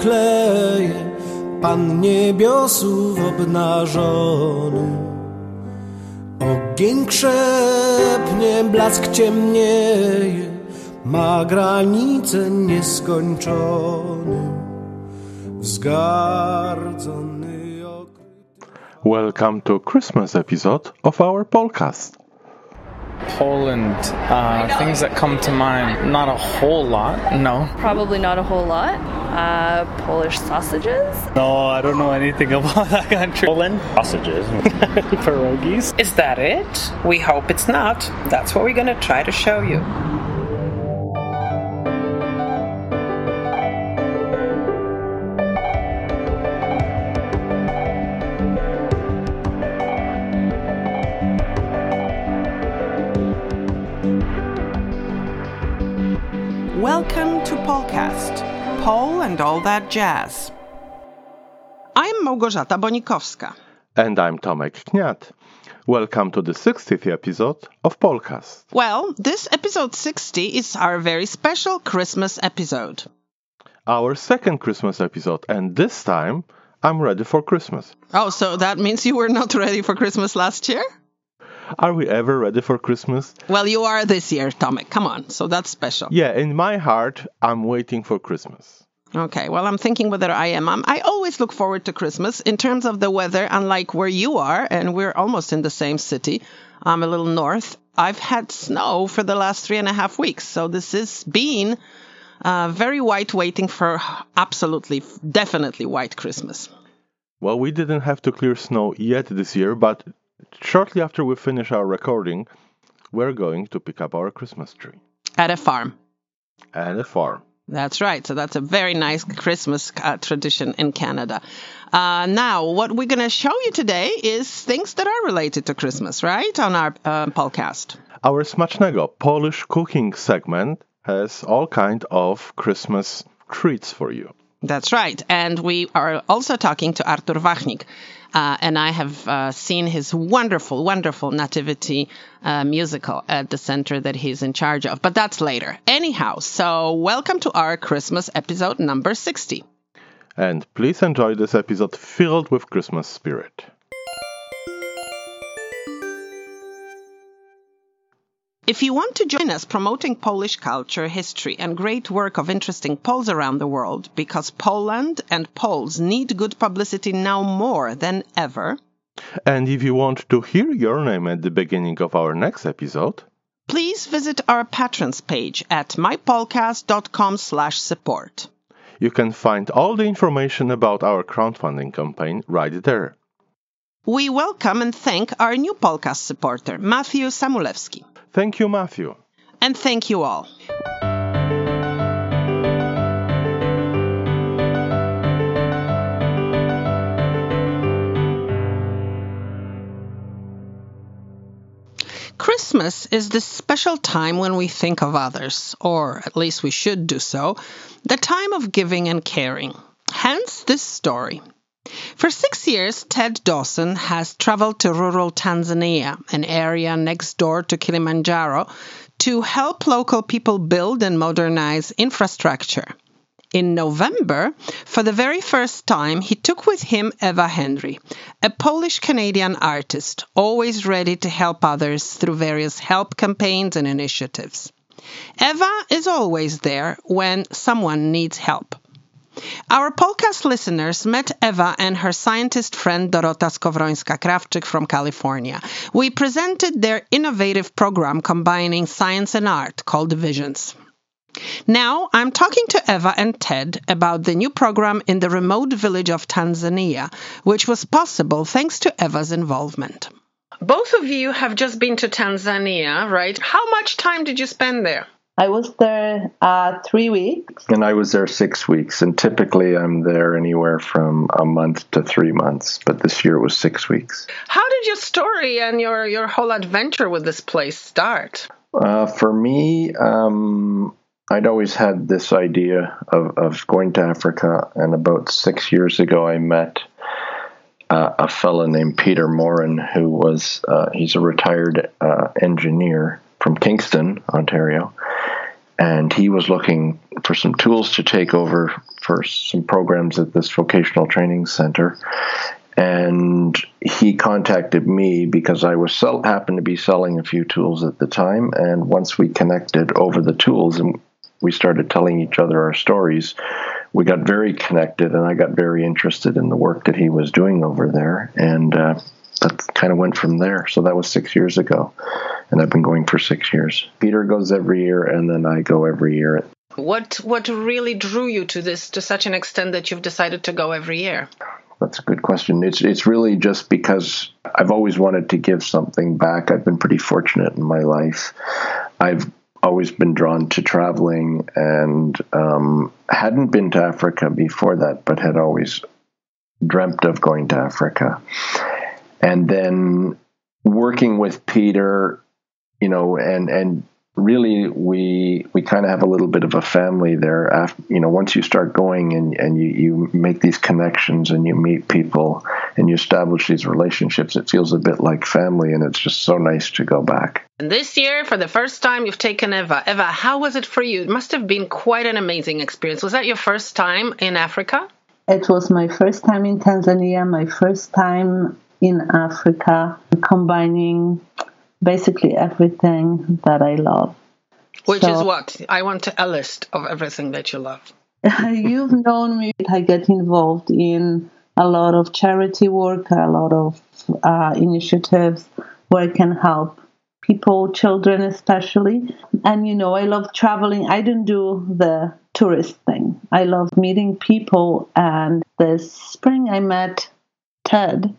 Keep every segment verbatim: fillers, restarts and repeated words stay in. kleje Pan niebiosów obnażony. Ogień krzepnie, blask ciemnieje, ma granice nieskończone. Wzgardzony okryty... Welcome to Christmas episode of our podcast. Poland, uh, things that come to mind, not a whole lot, no. Probably not a whole lot. Uh, Polish sausages? No, I don't know anything about that country. Poland? Sausages. Pierogies. Is that it? We hope it's not. That's what we're going to try to show you. Welcome to Polcast, Pol and all that jazz. I'm Małgorzata Bonikowska. And I'm Tomek Kniat. Welcome to the sixtieth episode of Polcast. Well, this episode sixty is our very special Christmas episode. Our second Christmas episode, and this time I'm ready for Christmas. Oh, so that means you were not ready for Christmas last year? Are we ever ready for Christmas? Well, you are this year, Tomek. Come on. So that's special. Yeah, in my heart, I'm waiting for Christmas. Okay, well, I'm thinking whether I am. I'm, I always look forward to Christmas in terms of the weather, unlike where you are, and we're almost in the same city. I'm a little north. I've had snow for the last three and a half weeks, so this has been uh, very white, waiting for absolutely, definitely white Christmas. Well, we didn't have to clear snow yet this year, but... shortly after we finish our recording, we're going to pick up our Christmas tree. At a farm. At a farm. That's right. So that's a very nice Christmas uh, tradition in Canada. Uh, now, what we're going to show you today is things that are related to Christmas, right? On our uh, podcast. Our Smacznego Polish cooking segment has all kinds of Christmas treats for you. That's right. And we are also talking to Artur Wachnik. Uh, and I have uh, seen his wonderful, wonderful Nativity uh, musical at the center that he's in charge of. But that's later. Anyhow, so welcome to our Christmas episode number sixty. And please enjoy this episode filled with Christmas spirit. If you want to join us promoting Polish culture, history, and great work of interesting Poles around the world, because Poland and Poles need good publicity now more than ever. And if you want to hear your name at the beginning of our next episode, please visit our patrons page at mypolcast.com slash support. You can find all the information about our crowdfunding campaign right there. We welcome and thank our new Polcast supporter, Matthew Samulewski. Thank you, Matthew. And thank you all. Christmas is the special time when we think of others, or at least we should do so, the time of giving and caring. Hence this story. For six years, Ted Dawson has traveled to rural Tanzania, an area next door to Kilimanjaro, to help local people build and modernize infrastructure. In November, for the very first time, he took with him Eva Henry, a Polish-Canadian artist, always ready to help others through various help campaigns and initiatives. Eva is always there when someone needs help. Our podcast listeners met Eva and her scientist friend Dorota Skowrońska-Krawczyk from California. We presented their innovative program combining science and art called Visions. Now I'm talking to Eva and Ted about the new program in the remote village of Tanzania, which was possible thanks to Eva's involvement. Both of you have just been to Tanzania, right? How much time did you spend there? I was there uh, three weeks. And I was there six weeks. And typically I'm there anywhere from a month to three months. But this year it was six weeks. How did your story and your, your whole adventure with this place start? Uh, for me, um, I'd always had this idea of, of going to Africa. And about six years ago, I met uh, a fellow named Peter Moran, who was, uh, he's a retired uh, engineer from Kingston, Ontario. and he was looking for some tools to take over for some programs at this vocational training center. And he contacted me because I was sell, happened to be selling a few tools at the time. And once we connected over the tools and we started telling each other our stories, we got very connected, and I got very interested in the work that he was doing over there. And uh, that kind of went from there. So that was six years ago, and I've been going for six years. Peter goes every year, and then I go every year. What what really drew you to this to such an extent that you've decided to go every year? That's a good question. It's it's really just because I've always wanted to give something back. I've been pretty fortunate in my life. I've always been drawn to traveling, and um, hadn't been to Africa before that, but had always dreamt of going to Africa. And then working with Peter, you know, and and really we we kind of have a little bit of a family there. After, you know, once you start going and, and you, you make these connections and you meet people and you establish these relationships, it feels a bit like family, and it's just so nice to go back. And this year, for the first time, you've taken Eva. Eva, how was it for you? It must have been quite an amazing experience. Was that your first time in Africa? It was my first time in Tanzania, my first time in Africa, combining basically everything that I love. Which so, is what? I want a list of everything that you love. You've known me. I get involved in a lot of charity work, a lot of uh, initiatives where I can help people, children especially. And, you know, I love traveling. I don't do the tourist thing. I love meeting people. And this spring I met Ted,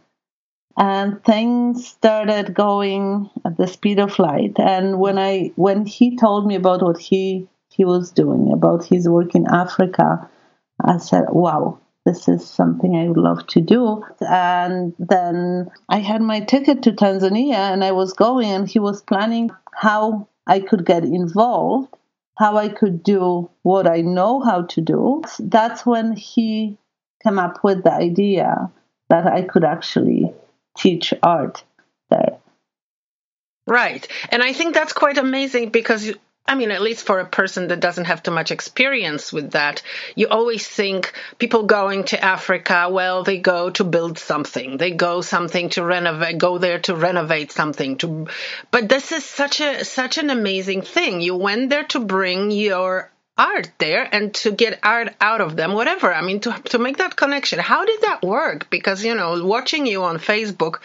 and things started going at the speed of light. And when I when he told me about what he, he was doing, about his work in Africa, I said, wow, this is something I would love to do. And then I had my ticket to Tanzania, and I was going, and he was planning how I could get involved, how I could do what I know how to do. That's when he came up with the idea that I could actually teach art there. Right. And I think that's quite amazing because, I mean, at least for a person that doesn't have too much experience with that, you always think people going to Africa, well, they go to build something. They go something to renovate, go there to renovate something. To, but this is such a such an amazing thing. You went there to bring your art there and to get art out of them, whatever. I mean, to to make that connection. How did that work? Because, you know, watching you on Facebook,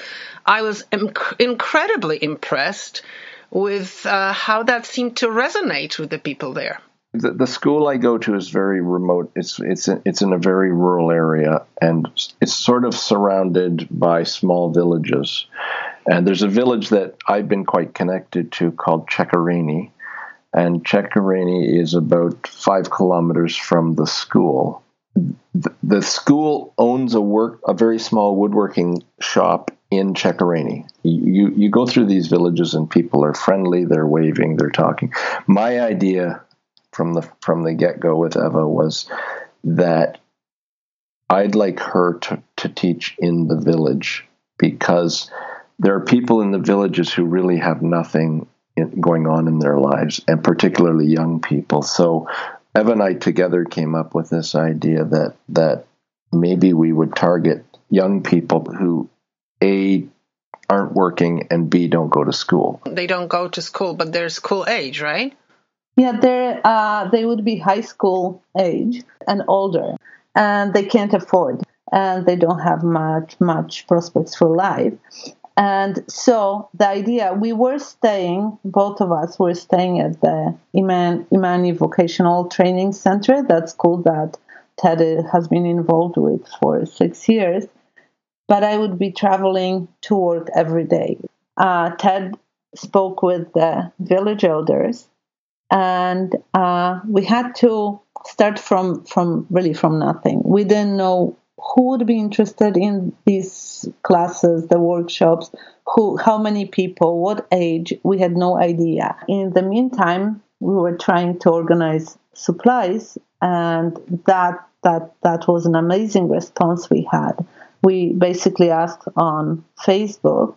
I was inc- incredibly impressed with uh, how that seemed to resonate with the people there. The, the school I go to is very remote. It's it's in, it's in a very rural area, and it's sort of surrounded by small villages. And there's a village that I've been quite connected to called Chekereni. And Chekereni is about five kilometers from the school. The, the school owns a work, a very small woodworking shop in Chekereni. You, you go through these villages and people are friendly, they're waving, they're talking. My idea from the from the get-go with Eva was that I'd like her to, to teach in the village, because there are people in the villages who really have nothing going on in their lives, and particularly young people. So Eva and I together came up with this idea that that maybe we would target young people who, A, aren't working, and B, don't go to school. They don't go to school, but they're school age, right? Yeah, they're uh, they would be high school age and older, and they can't afford, and they don't have much, much prospects for life. And so the idea, we were staying, both of us were staying at the Imani, Imani Vocational Training Centre, that school that Ted has been involved with for six years. But I would be traveling to work every day. Uh, Ted spoke with the village elders, and uh, we had to start from, from really from nothing. We didn't know who would be interested in these classes, the workshops, who, how many people, what age. We had no idea. In the meantime, we were trying to organize supplies, and that that that was an amazing response we had. We basically asked on Facebook,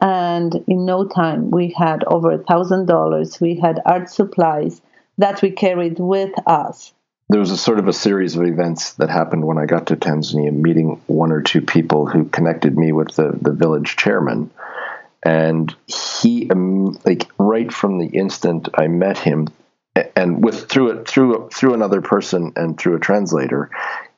and in no time, we had over one thousand dollars. We had art supplies. that we carried with us. There was a sort of a series of events that happened when I got to Tanzania, meeting one or two people who connected me with the, the village chairman. And he, um, like right from the instant I met him, and with through it through through another person and through a translator,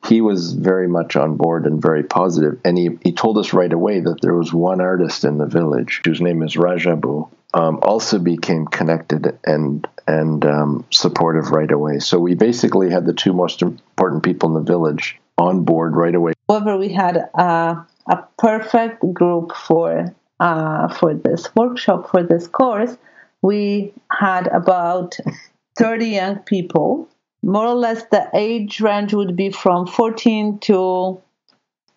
he was very much on board and very positive. And he, he told us right away that there was one artist in the village whose name is Rajabu, um, also became connected and and um, supportive right away. So we basically had the two most important people in the village on board right away. However, we had a, a perfect group for uh, for this workshop, for this course. We had about thirty young people. More or less the age range would be from fourteen to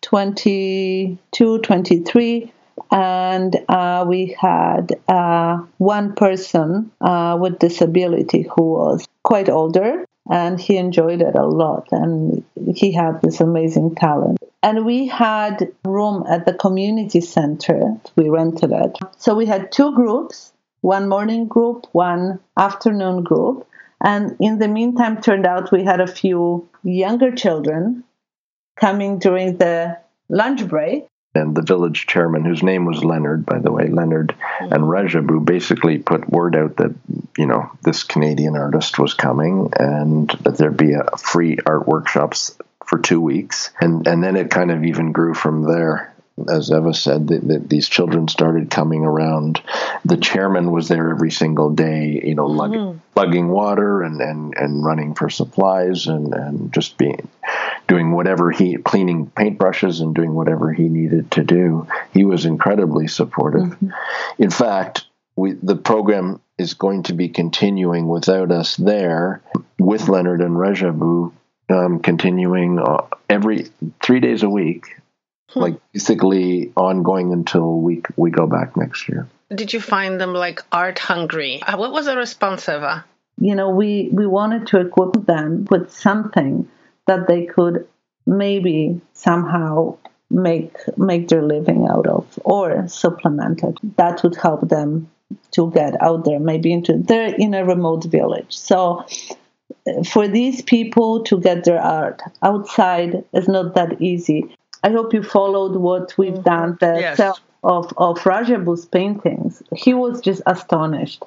twenty-two, twenty-three. And uh, we had uh, one person uh, with disability who was quite older, and he enjoyed it a lot. And he had this amazing talent. And we had room at the community center. We rented it. So we had two groups, one morning group, one afternoon group. And in the meantime, turned out we had a few younger children coming during the lunch break. And the village chairman, whose name was Leonard, by the way, Leonard and Rajabu basically put word out that, you know, this Canadian artist was coming and that there'd be a free art workshops for two weeks. And, and then it kind of even grew from there. As Eva said, that the, these children started coming around. The chairman was there every single day, you know, lugging, mm-hmm. lugging water and, and, and running for supplies and, and just being doing whatever he, cleaning paintbrushes and doing whatever he needed to do. He was incredibly supportive. Mm-hmm. In fact, we, the program is going to be continuing without us there with Leonard and Rajabu, um, continuing uh, every three days a week. Like basically ongoing until we we go back next year. Did you find them like art hungry? What was the response, Eva? You know, we, we wanted to equip them with something that they could maybe somehow make make their living out of or supplement it. That would help them to get out there, maybe into they're in a remote village. So for these people to get their art outside is not that easy. I hope you followed what we've done, the yes. sale of, of Rajabu's paintings. He was just astonished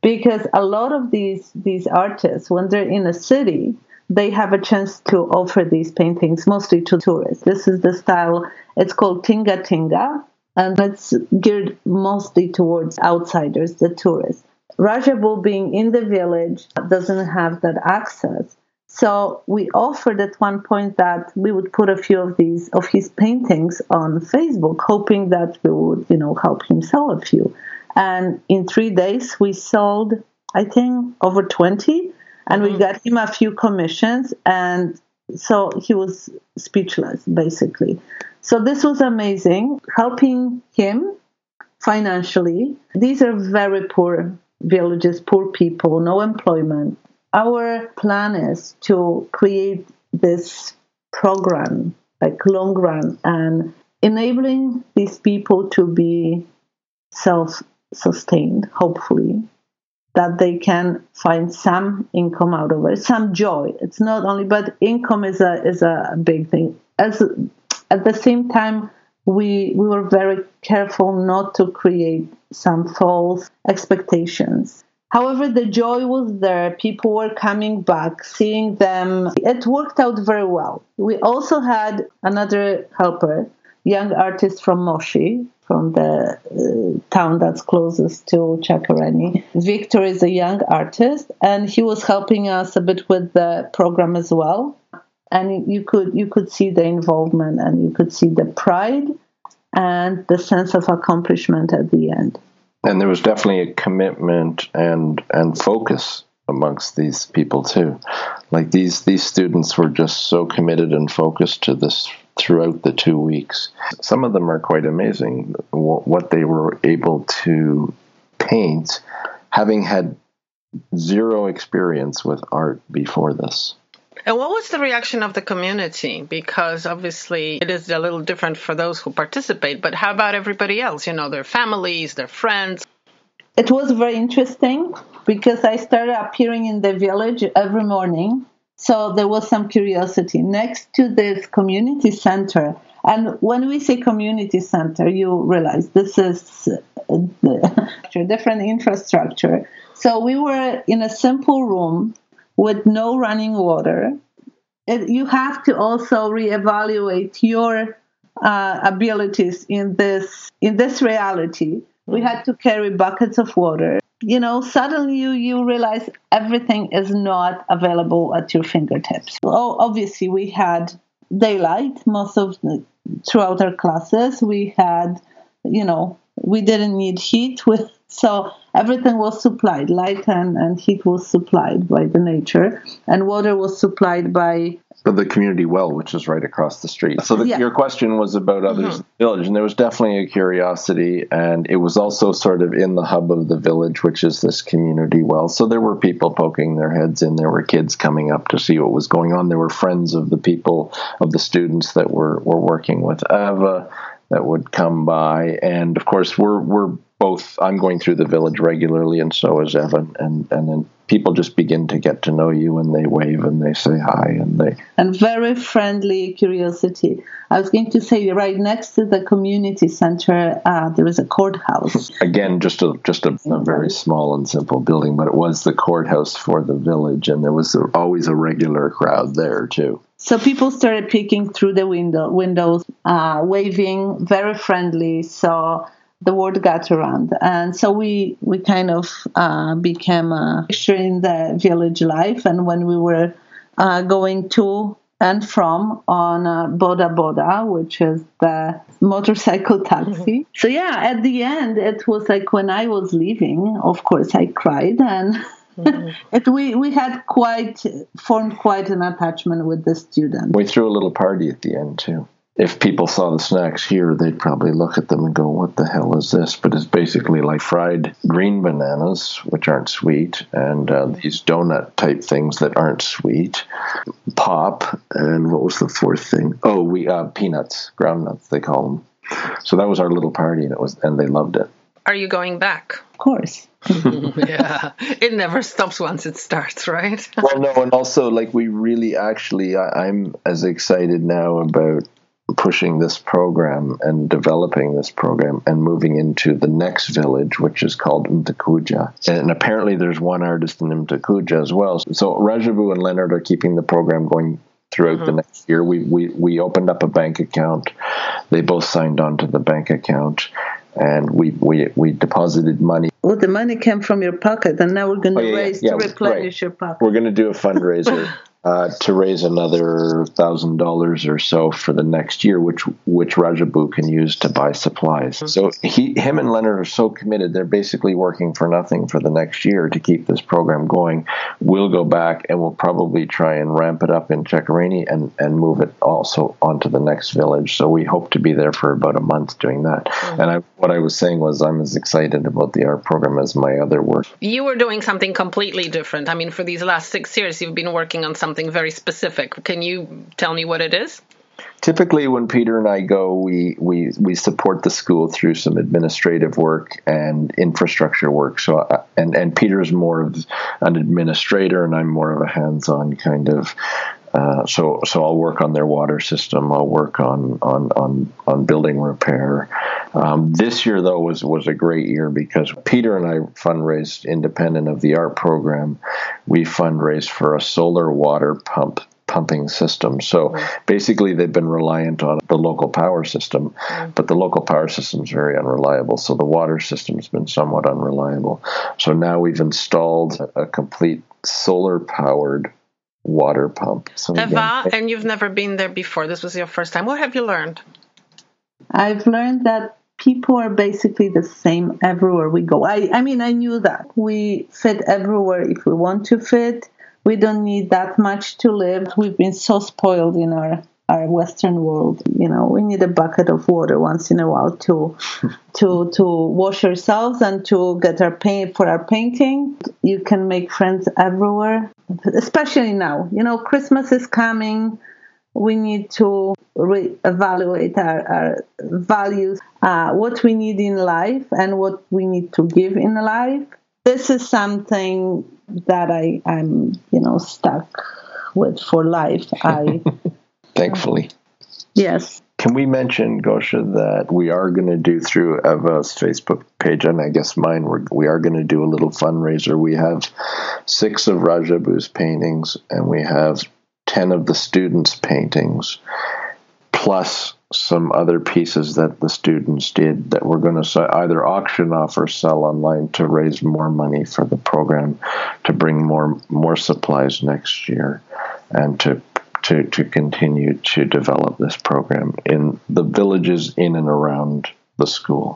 because a lot of these, these artists, when they're in a city, they have a chance to offer these paintings mostly to tourists. This is the style. It's called Tinga Tinga, and it's geared mostly towards outsiders, the tourists. Rajabu, being in the village, doesn't have that access. So we offered at one point that we would put a few of these of his paintings on Facebook, hoping that we would, you know, help him sell a few. And in three days, we sold, I think, over twenty, and mm-hmm. we got him a few commissions. And so he was speechless, basically. So this was amazing, helping him financially. These are very poor villages, poor people, no employment. Our plan is to create this program, like long run, and enabling these people to be self-sustained, hopefully, that they can find some income out of it, some joy. It's not only, but income is a is a big thing. As at the same time, we we were very careful not to create some false expectations. However, the joy was there. People were coming back, seeing them. It worked out very well. We also had another helper, young artist from Moshi, from the uh, town that's closest to Chekereni. Victor is a young artist, and he was helping us a bit with the program as well. And you could you could see the involvement, and you could see the pride and the sense of accomplishment at the end. And there was definitely a commitment and and focus amongst these people too. Like these these students were just so committed and focused to this throughout the two weeks. Some of them are quite amazing what they were able to paint, having had zero experience with art before this. And what was the reaction of the community? Because obviously it is a little different for those who participate, but how about everybody else? You know, their families, their friends. It was very interesting because I started appearing in the village every morning. So there was some curiosity next to this community center. And when we say community center, you realize this is a different infrastructure. So we were in a simple room with no running water. It, you have to also reevaluate your uh, abilities in this in this reality. We had to carry buckets of water. You know, suddenly you, you realize everything is not available at your fingertips. Oh, obviously, we had daylight most of the, throughout our classes. We had, you know, we didn't need heat. With, so everything was supplied. Light and, and heat was supplied by the nature. And water was supplied by... But the community well, which is right across the street. So the, yeah. Your question was about others mm-hmm. in the village, and there was definitely a curiosity, and it was also sort of in the hub of the village, which is this community well. So there were people poking their heads in. There were kids coming up to see what was going on. There were friends of the people, of the students that were, were working with Eva that would come by. And, of course, we're we're both, I'm going through the village regularly, and so is Eva, and, and then people just begin to get to know you, and they wave, and they say hi, and they... And very friendly curiosity. I was going to say, right next to the community center, uh, there is a courthouse. Again, just, a, just a, a very small and simple building, but it was the courthouse for the village, and there was always a regular crowd there, too. So people started peeking through the window windows, uh, waving, very friendly, so... The word got around, and so we we kind of uh, became a fixture in the village life. And when we were uh, going to and from on uh, Boda Boda, which is the motorcycle taxi. So yeah, at the end, it was like when I was leaving, of course, I cried, and it, we we had quite formed quite an attachment with the students. We threw a little party at the end too. If people saw the snacks here, they'd probably look at them and go, what the hell is this? But it's basically like fried green bananas, which aren't sweet, and uh, these donut-type things that aren't sweet, pop, and what was the fourth thing? Oh, we uh, peanuts, groundnuts, they call them. So that was our little party, and, it was, and they loved it. Are you going back? Of course. Yeah, it never stops once it starts, right? Well, no, and also, like, we really actually, I, I'm as excited now about pushing this program and developing this program and moving into the next village, which is called Mtakuja. And apparently there's one artist in Mtakuja as well. So Rajabu and Leonard are keeping the program going throughout mm-hmm. the next year. We, we, we opened up a bank account. They both signed on to the bank account. And we, we we deposited money. Well, the money came from your pocket, and now we're going to oh, yeah, raise yeah, to yeah, replenish right. your pocket. We're going to do a fundraiser uh, to raise another thousand dollars or so for the next year, which which Rajabu can use to buy supplies. Mm-hmm. So he, him, and Leonard are so committed; they're basically working for nothing for the next year to keep this program going. We'll go back, and we'll probably try and ramp it up in Chekereni and and move it also onto the next village. So we hope to be there for about a month doing that, mm-hmm. and I. What I was saying was I'm as excited about the art program as my other work. You were doing something completely different. I mean, for these last six years, you've been working on something very specific. Can you tell me what it is? Typically, when Peter and I go, we, we, we support the school through some administrative work and infrastructure work. So, I, and, and Peter's more of an administrator, and I'm more of a hands-on kind of Uh, so, so I'll work on their water system. I'll work on on on, on building repair. Um, this year, though, was, was a great year because Peter and I fundraised independent of the art program. We fundraised for a solar water pump pumping system. So basically, they've been reliant on the local power system, but the local power system is very unreliable. So the water system's been somewhat unreliable. So now we've installed a complete solar-powered water pump. So Eva, again, and you've never been there before. This was your first time. What have you learned? I've learned that people are basically the same everywhere we go. I, I mean, I knew that. We fit everywhere if we want to fit. We don't need that much to live. We've been so spoiled in our, our Western world. You know, we need a bucket of water once in a while to to to wash ourselves and to get our paint for our painting. You can make friends everywhere. Especially now, you know, Christmas is coming, we need to reevaluate our, our values, uh, what we need in life and what we need to give in life. This is something that I, I'm, you know, stuck with for life. I Thankfully. Uh, yes. Can we mention, Gosha, that we are going to do through Eva's Facebook page, and I guess mine, we're, we are going to do a little fundraiser. We have six of Rajabu's paintings, and we have ten of the students' paintings, plus some other pieces that the students did that we're going to either auction off or sell online to raise more money for the program, to bring more more supplies next year, and to To, to continue to develop this program in the villages in and around the school.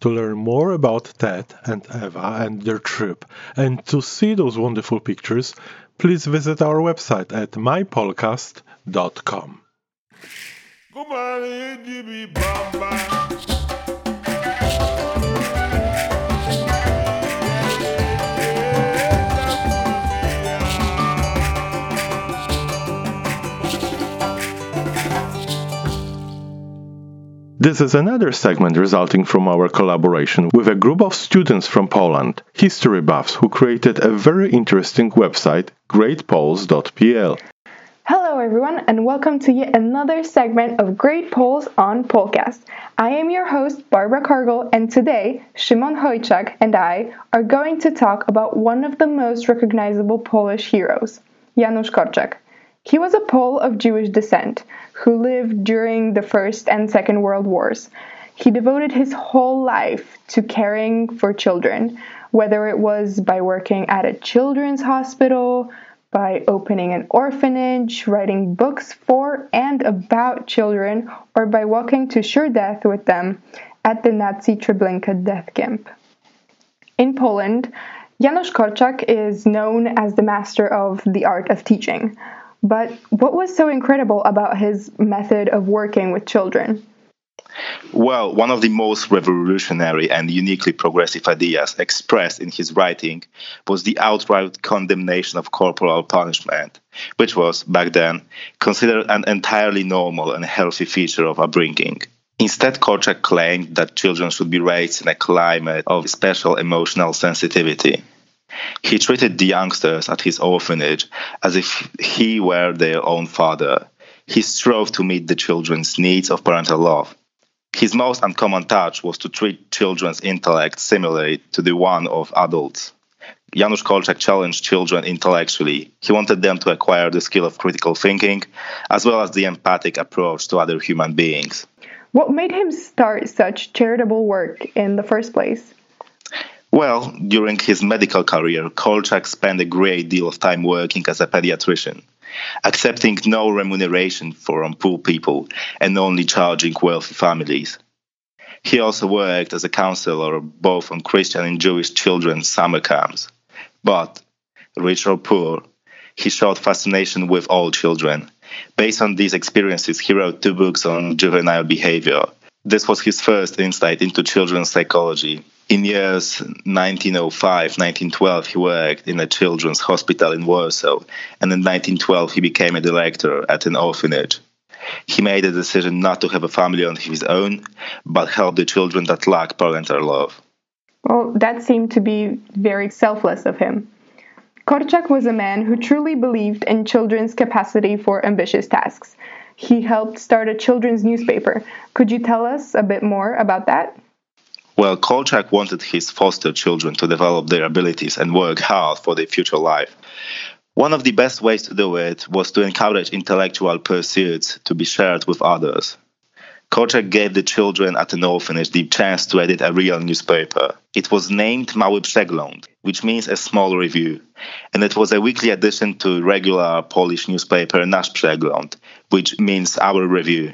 To learn more about Ted and Eva and their trip, and to see those wonderful pictures, please visit our website at my polcast dot com. This is another segment resulting from our collaboration with a group of students from Poland, history buffs, who created a very interesting website, great poles dot p l. Hello everyone, and welcome to yet another segment of Great Poles on Polcast. I am your host, Barbara Cargill, and today Szymon Hojczak and I are going to talk about one of the most recognizable Polish heroes, Janusz Korczak. He was a Pole of Jewish descent who lived during the First and Second World Wars. He devoted his whole life to caring for children, whether it was by working at a children's hospital, by opening an orphanage, writing books for and about children, or by walking to sure death with them at the Nazi Treblinka death camp. In Poland, Janusz Korczak is known as the master of the art of teaching. But what was so incredible about his method of working with children? Well, one of the most revolutionary and uniquely progressive ideas expressed in his writing was the outright condemnation of corporal punishment, which was, back then, considered an entirely normal and healthy feature of upbringing. Instead, Korczak claimed that children should be raised in a climate of special emotional sensitivity. He treated the youngsters at his orphanage as if he were their own father. He strove to meet the children's needs of parental love. His most uncommon touch was to treat children's intellect similarly to the one of adults. Janusz Korczak challenged children intellectually. He wanted them to acquire the skill of critical thinking, as well as the empathic approach to other human beings. What made him start such charitable work in the first place? Well, during his medical career, Korczak spent a great deal of time working as a pediatrician, accepting no remuneration from poor people and only charging wealthy families. He also worked as a counselor both on Christian and Jewish children's summer camps. But, rich or poor, he showed fascination with all children. Based on these experiences, he wrote two books on juvenile behavior. This was his first insight into children's psychology. In years nineteen oh five to nineteen twelve, he worked in a children's hospital in Warsaw, and in nineteen twelve he became a director at an orphanage. He made a decision not to have a family on his own, but help the children that lack parental love. Well, that seemed to be very selfless of him. Korczak was a man who truly believed in children's capacity for ambitious tasks. He helped start a children's newspaper. Could you tell us a bit more about that? Well, Korczak wanted his foster children to develop their abilities and work hard for their future life. One of the best ways to do it was to encourage intellectual pursuits to be shared with others. Korczak gave the children at an orphanage the chance to edit a real newspaper. It was named Mały Przegląd, which means a small review, and it was a weekly addition to regular Polish newspaper Nasz Przegląd, which means our review.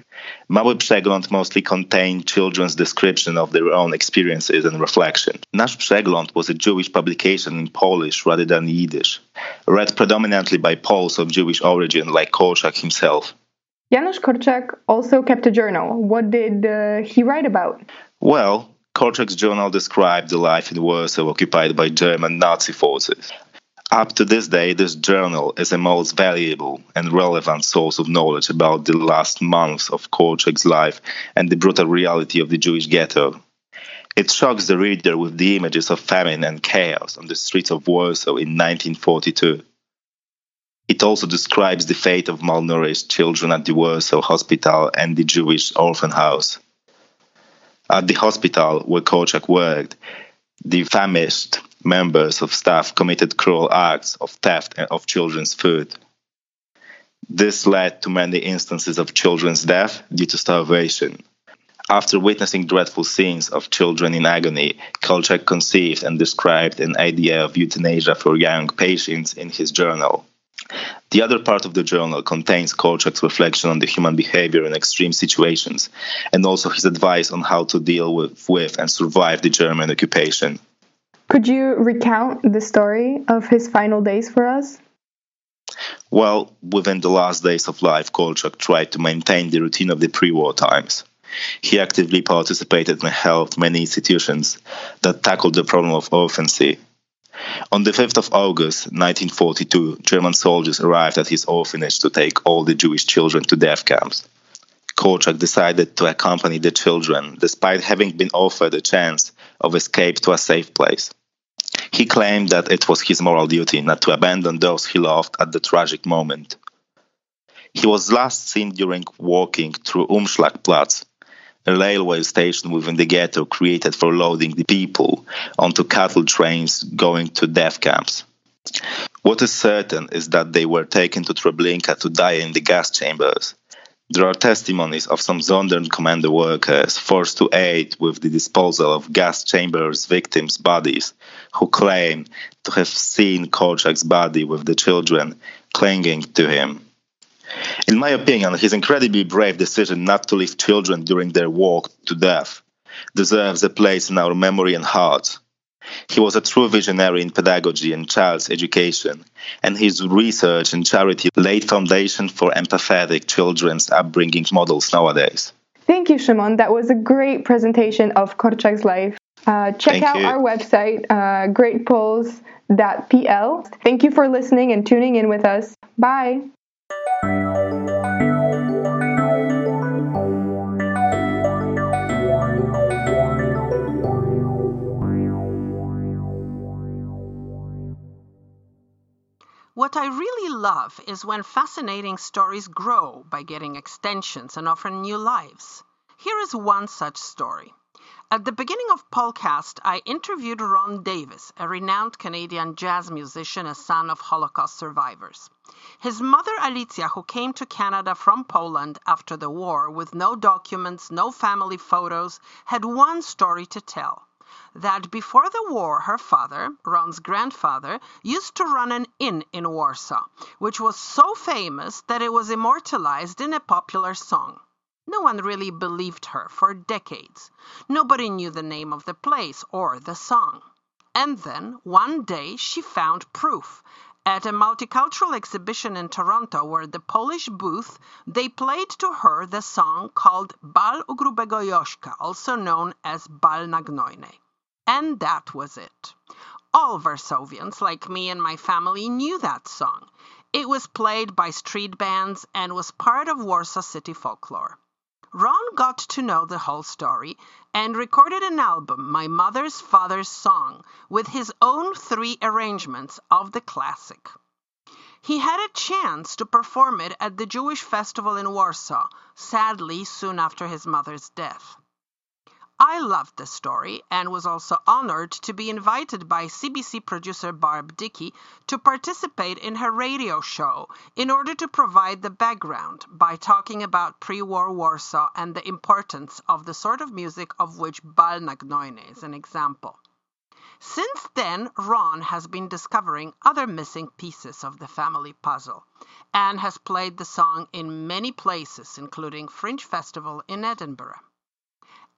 Mały Przegląd mostly contained children's description of their own experiences and reflection. Nasz Przegląd was a Jewish publication in Polish rather than Yiddish, read predominantly by Poles of Jewish origin like Korczak himself. Janusz Korczak also kept a journal. What did uh, he write about? Well, Korczak's journal described the life in Warsaw occupied by German Nazi forces. Up to this day, this journal is the most valuable and relevant source of knowledge about the last months of Korczak's life and the brutal reality of the Jewish ghetto. It shocks the reader with the images of famine and chaos on the streets of Warsaw in nineteen forty-two. It also describes the fate of malnourished children at the Warsaw Hospital and the Jewish Orphan House. At the hospital where Korczak worked, the famished members of staff committed cruel acts of theft of children's food. This led to many instances of children's death due to starvation. After witnessing dreadful scenes of children in agony, Korczak conceived and described an idea of euthanasia for young patients in his journal. The other part of the journal contains Korczak's reflection on the human behavior in extreme situations, and also his advice on how to deal with, with and survive the German occupation. Could you recount the story of his final days for us? Well, within the last days of life, Korczak tried to maintain the routine of the pre-war times. He actively participated and helped many institutions that tackled the problem of orphancy. On the fifth of August, nineteen forty-two, German soldiers arrived at his orphanage to take all the Jewish children to death camps. Korczak decided to accompany the children, despite having been offered a chance of escape to a safe place. He claimed that it was his moral duty not to abandon those he loved at the tragic moment. He was last seen during walking through Umschlagplatz, a railway station within the ghetto created for loading the people onto cattle trains going to death camps. What is certain is that they were taken to Treblinka to die in the gas chambers. There are testimonies of some Sonderkommando workers forced to aid with the disposal of gas chambers victims' bodies, who claim to have seen Korczak's body with the children clinging to him. In my opinion, his incredibly brave decision not to leave children during their walk to death deserves a place in our memory and hearts. He was a true visionary in pedagogy and child's education, and his research and charity laid foundation for empathetic children's upbringing models nowadays. Thank you, Szymon. That was a great presentation of Korczak's life. Uh, check Thank out you. Our website, uh, great poles dot p l. Thank you for listening and tuning in with us. Bye. What I really love is when fascinating stories grow by getting extensions and offering new lives. Here is one such story. At the beginning of Polcast, I interviewed Ron Davis, a renowned Canadian jazz musician, a son of Holocaust survivors. His mother, Alicja, who came to Canada from Poland after the war with no documents, no family photos, had one story to tell. That before the war, her father, Ron's grandfather, used to run an inn in Warsaw, which was so famous that it was immortalized in a popular song. No one really believed her for decades. Nobody knew the name of the place or the song. And then, one day, she found proof. At a multicultural exhibition in Toronto, where the Polish booth, they played to her the song called Bal u Grubego Joszka, also known as Bal na Gnojnej. And that was it. All Varsovians, like me and my family, knew that song. It was played by street bands and was part of Warsaw city folklore. Ron got to know the whole story and recorded an album, My Mother's Father's Song, with his own three arrangements of the classic. He had a chance to perform it at the Jewish festival in Warsaw, sadly soon after his mother's death. I loved the story and was also honored to be invited by C B C producer Barb Dickey to participate in her radio show in order to provide the background by talking about pre-war Warsaw and the importance of the sort of music of which Bal na Gnojnej is an example. Since then, Ron has been discovering other missing pieces of the family puzzle and has played the song in many places, including Fringe Festival in Edinburgh.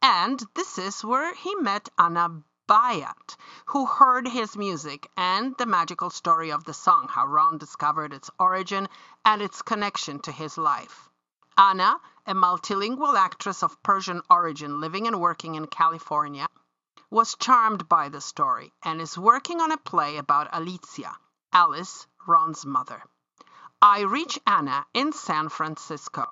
And this is where he met Anna Bajat, who heard his music and the magical story of the song, how Ron discovered its origin and its connection to his life. Anna, a multilingual actress of Persian origin living and working in California, was charmed by the story and is working on a play about Alicja, Alice, Ron's mother. I reach Anna in San Francisco.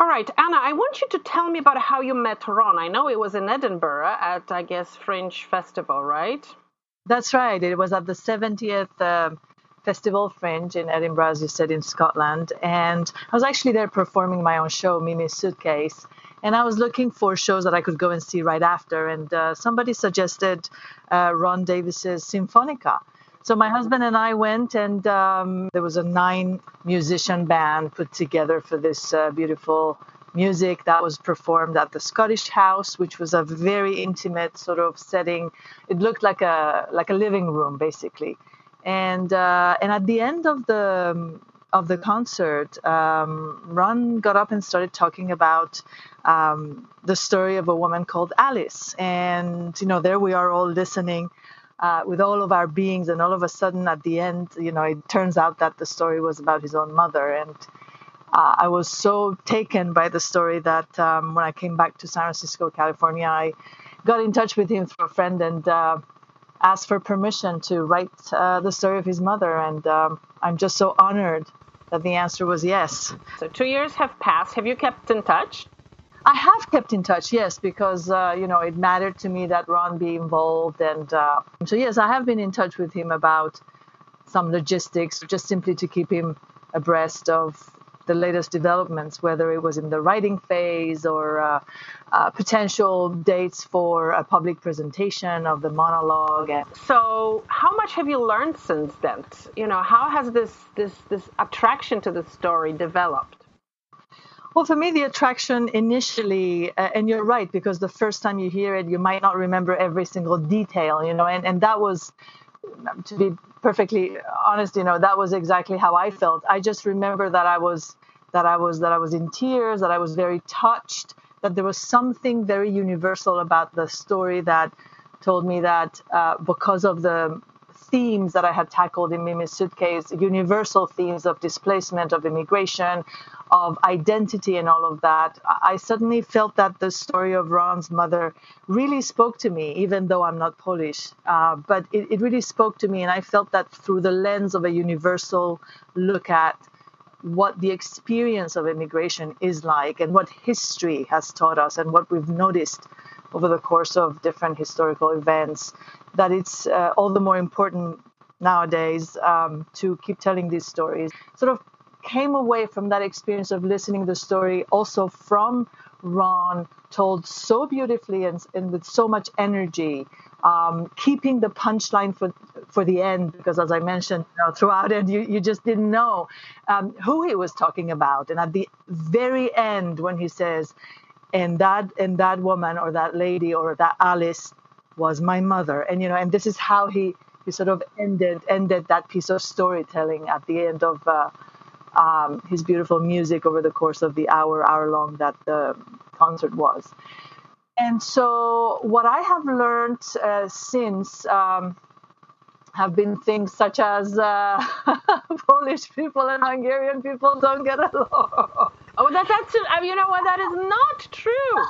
All right, Anna, I want you to tell me about how you met Ron. I know it was in Edinburgh at, I guess, Fringe Festival, right? That's right. It was at the seventieth uh, Festival Fringe in Edinburgh, as you said, in Scotland. And I was actually there performing my own show, Mimi's Suitcase. And I was looking for shows that I could go and see right after. And uh, somebody suggested uh, Ron Davis's Symphonica. So my husband and I went, and um, there was a nine-musician band put together for this uh, beautiful music that was performed at the Scottish House, which was a very intimate sort of setting. It looked like a like a living room, basically. And uh, and at the end of the of the concert, um, Ron got up and started talking about um, the story of a woman called Alice. And you know, there we are all listening. Uh, with all of our beings, and all of a sudden at the end, you know, it turns out that the story was about his own mother. And uh, I was so taken by the story that um, when I came back to San Francisco, California, I got in touch with him through a friend and uh, asked for permission to write uh, the story of his mother. And um, I'm just so honored that the answer was yes. So two years have passed. Have you kept in touch? I have kept in touch, yes, because, uh, you know, it mattered to me that Ron be involved. And uh, so, yes, I have been in touch with him about some logistics, just simply to keep him abreast of the latest developments, whether it was in the writing phase or uh, uh, potential dates for a public presentation of the monologue. So how much have you learned since then? You know, how has this, this, this attraction to the story developed? Well, for me, the attraction initially, uh, and you're right, because the first time you hear it, you might not remember every single detail, you know, and, and that was, to be perfectly honest, you know, that was exactly how I felt. I just remember that I was, that I was, that I was in tears, that I was very touched, that there was something very universal about the story that told me that uh, because of the themes that I had tackled in Mimi's Suitcase, universal themes of displacement, of immigration, of identity and all of that, I suddenly felt that the story of Ron's mother really spoke to me, even though I'm not Polish. Uh, but it, it really spoke to me, and I felt that through the lens of a universal look at what the experience of immigration is like and what history has taught us and what we've noticed over the course of different historical events, that it's uh, all the more important nowadays um, to keep telling these stories. Sort of came away from that experience of listening to the story also from Ron, told so beautifully and, and with so much energy, um, keeping the punchline for for the end, because as I mentioned, you know, throughout it, you, you just didn't know um, who he was talking about. And at the very end, when he says, and that and that woman or that lady or that Alice was my mother. And, you know, and this is how he, he sort of ended ended that piece of storytelling at the end of uh, um, his beautiful music over the course of the hour, hour long that the concert was. And so what I have learned uh, since um, have been things such as uh, Polish people and Hungarian people don't get along. Oh, that, that's, I mean, you know what? That is not true.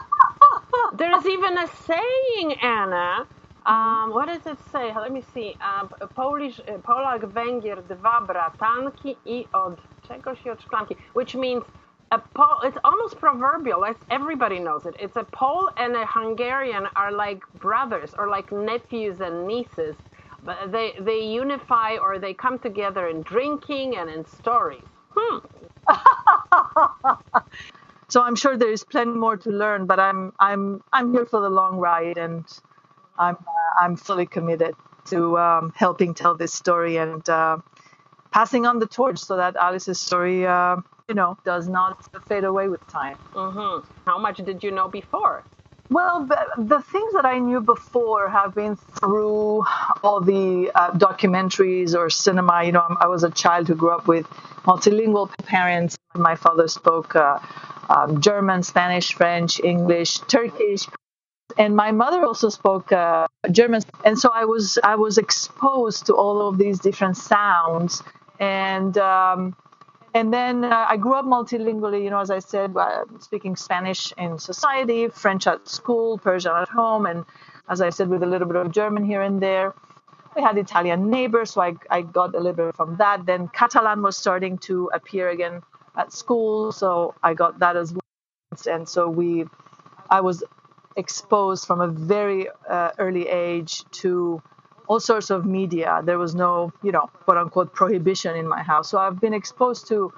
There's even a saying, Anna. Um, what does it say? Let me see. Um, Polish, uh, Polak, Węgier, dwa bratanki I od czegoś I od szklanki, which means a Pol, it's almost proverbial. It's, everybody knows it. It's a Pole and a Hungarian are like brothers or like nephews and nieces. But they, they unify or they come together in drinking and in stories. Hmm. So I'm sure there is plenty more to learn, but I'm I'm I'm here for the long ride, and I'm uh, I'm fully committed to um, helping tell this story and uh, passing on the torch so that Alice's story, uh, you know, does not fade away with time. Mm-hmm. How much did you know before? Well, the, the things that I knew before have been through all the uh, documentaries or cinema. You know, I was a child who grew up with multilingual parents. My father spoke uh, um, German, Spanish, French, English, Turkish, and my mother also spoke uh, German. And so I was I was exposed to all of these different sounds. And um, and then uh, I grew up multilingually, you know, as I said, uh, speaking Spanish in society, French at school, Persian at home, and as I said, with a little bit of German here and there. We had Italian neighbors, so I, I got a little bit from that. Then Catalan was starting to appear again at school, so I got that as well. And so we, I was exposed from a very uh, early age to all sorts of media. There was no, you know, quote unquote prohibition in my house. So I've been exposed to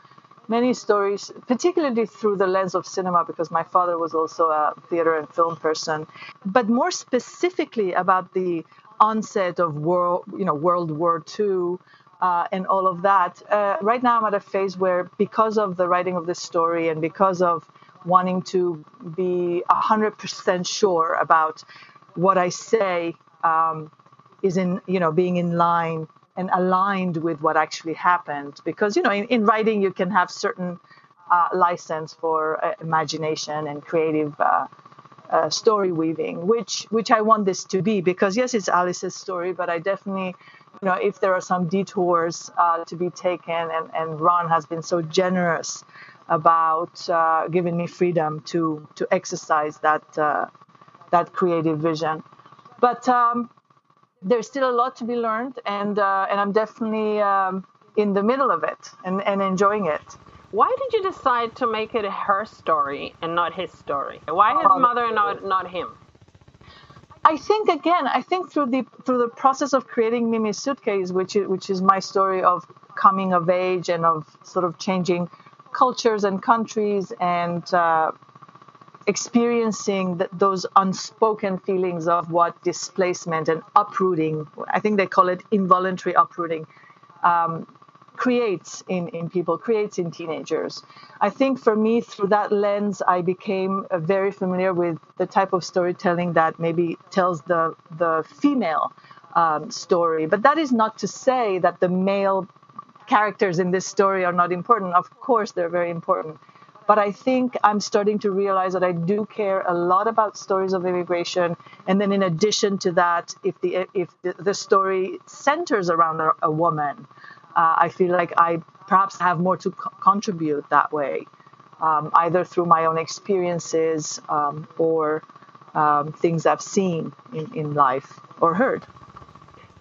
many stories, particularly through the lens of cinema, because my father was also a theater and film person, but more specifically about the onset of world, you know, World War Two uh, and all of that. Uh, right now I'm at a phase where, because of the writing of this story and because of wanting to be one hundred percent sure about what I say um, is in, you know, being in line and aligned with what actually happened. Because, you know, in, in writing, you can have certain uh, license for uh, imagination and creative uh, uh, story weaving, which which I want this to be. Because, yes, it's Alice's story, but I definitely, you know, if there are some detours uh, to be taken, and, and Ron has been so generous about uh, giving me freedom to to exercise that uh, that creative vision, but um, there's still a lot to be learned, and uh, and I'm definitely um, in the middle of it and, and enjoying it. Why did you decide to make it her story and not his story? Why his um, mother and not not him? I think again, I think through the through the process of creating Mimi's Suitcase, which is, which is my story of coming of age and of sort of changing cultures and countries and uh, experiencing th- those unspoken feelings of what displacement and uprooting, I think they call it involuntary uprooting, um, creates in, in people, creates in teenagers. I think for me, through that lens, I became uh, very familiar with the type of storytelling that maybe tells the, the female um, story. But that is not to say that the male characters in this story are not important. Of course, they're very important. But I think I'm starting to realize that I do care a lot about stories of immigration. And then in addition to that, if the if the, the story centers around a, a woman, uh, I feel like I perhaps have more to co- contribute that way, um, either through my own experiences um, or um, things I've seen in, in life or heard.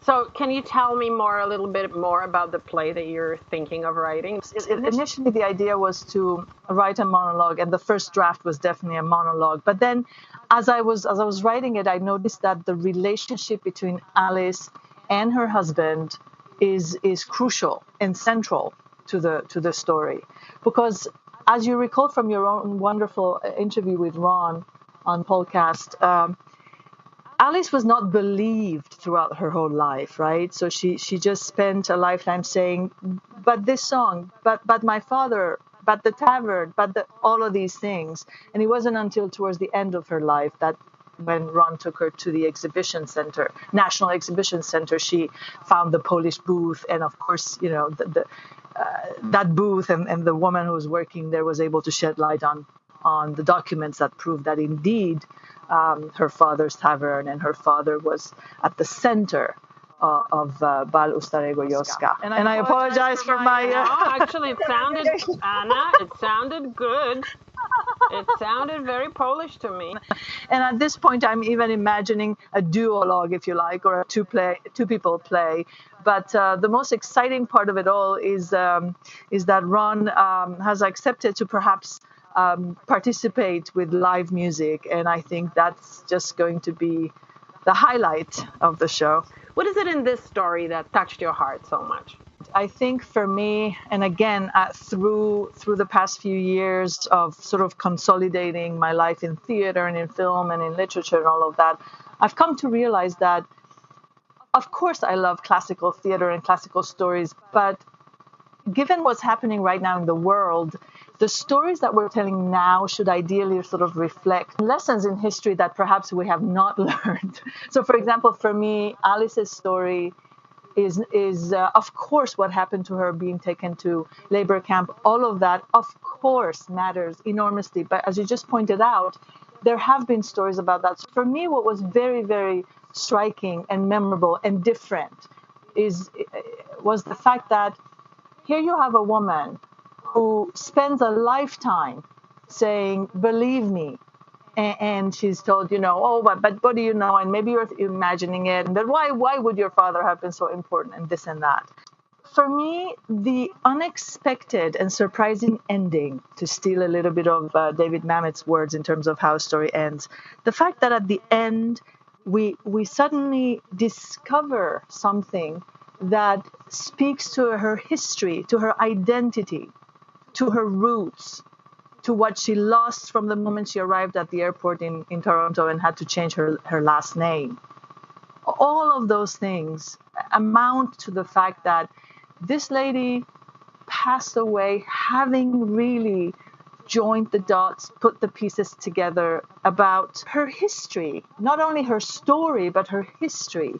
So can you tell me more, a little bit more about the play that you're thinking of writing? It, it, initially, the idea was to write a monologue, and the first draft was definitely a monologue. But then as I was as I was writing it, I noticed that the relationship between Alice and her husband is is crucial and central to the to the story. Because as you recall from your own wonderful interview with Ron on Polcast, um, Alice was not believed throughout her whole life, right? So she, she just spent a lifetime saying, but this song, but but my father, but the tavern, but the, all of these things. And it wasn't until towards the end of her life that when Ron took her to the exhibition center, National Exhibition Center, she found the Polish booth. And of course, you know, the, the, uh, that booth and, and the woman who was working there was able to shed light on on the documents that proved that indeed um, her father's tavern and her father was at the center uh, of uh, Bal u Grubego Joszka. And I, and I apologize, apologize for my... my uh... no, actually, it sounded, Anna, it sounded good. It sounded very Polish to me. And at this point, I'm even imagining a duologue, if you like, or a two play, two people play. But uh, the most exciting part of it all is, um, is that Ron um, has accepted to perhaps... Um, participate with live music, and I think that's just going to be the highlight of the show. What is it in this story that touched your heart so much? I think for me, and again, uh, through through the past few years of sort of consolidating my life in theater and in film and in literature and all of that, I've come to realize that, of course, I love classical theater and classical stories, but given what's happening right now in the world, the stories that we're telling now should ideally sort of reflect lessons in history that perhaps we have not learned. So, for example, for me, Alice's story is, is uh, of course, what happened to her being taken to labor camp. All of that, of course, matters enormously. But as you just pointed out, there have been stories about that. So for me, what was very, very striking and memorable and different is was the fact that here you have a woman who spends a lifetime saying, believe me, and she's told, you know, oh, but, but what do you know? And maybe you're imagining it. But why, why would your father have been so important and this and that? For me, the unexpected and surprising ending, to steal a little bit of uh, David Mamet's words in terms of how a story ends, the fact that at the end we we suddenly discover something that speaks to her history, to her identity, to her roots, to what she lost from the moment she arrived at the airport in, in Toronto and had to change her, her last name. All of those things amount to the fact that this lady passed away having really joined the dots, put the pieces together about her history, not only her story, but her history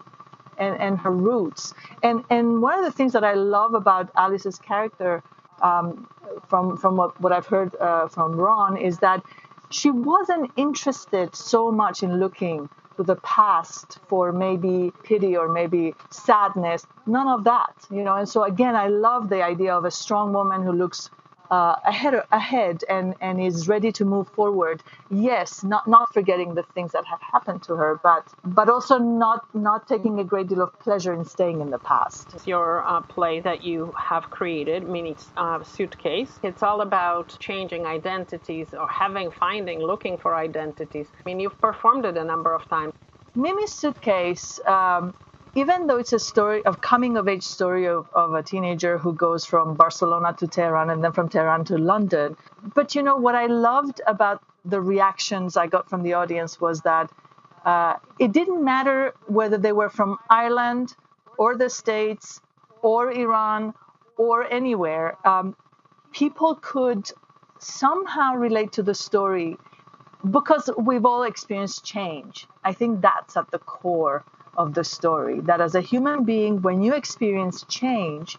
and, and her roots. And and one of the things that I love about Alice's character, um, from, from what, what I've heard uh, from Ron, is that she wasn't interested so much in looking to the past for maybe pity or maybe sadness, none of that, you know. And so again, I love the idea of a strong woman who looks uh, ahead, ahead and, and is ready to move forward. Yes, not not forgetting the things that have happened to her, but but also not not taking a great deal of pleasure in staying in the past. Your uh, play that you have created, Mimi's uh, Suitcase, it's all about changing identities or having, finding, looking for identities. I mean, you've performed it a number of times. Mimi's Suitcase, um, even though it's a story of coming-of-age story of, of a teenager who goes from Barcelona to Tehran and then from Tehran to London. But, you know, what I loved about the reactions I got from the audience was that uh, it didn't matter whether they were from Ireland or the States or Iran or anywhere. Um, people could somehow relate to the story because we've all experienced change. I think that's at the core of the story, that as a human being, when you experience change,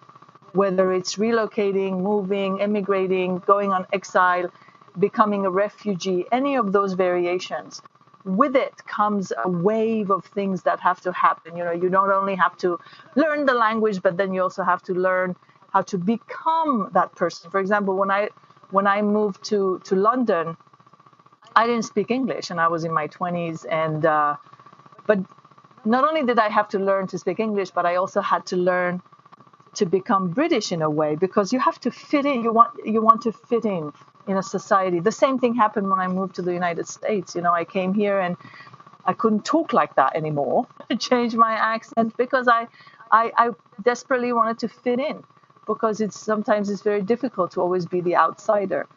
whether it's relocating, moving, emigrating, going on exile, becoming a refugee, any of those variations, with it comes a wave of things that have to happen. You know, you don't only have to learn the language, but then you also have to learn how to become that person. For example, when I when I moved to, to London, I didn't speak English, and I was in my twenties, and uh, but not only did I have to learn to speak English, but I also had to learn to become British in a way, because you have to fit in. You want you want to fit in in a society. The same thing happened when I moved to the United States. You know, I came here and I couldn't talk like that anymore. I changed my accent because I, I I desperately wanted to fit in, because it's sometimes it's very difficult to always be the outsider.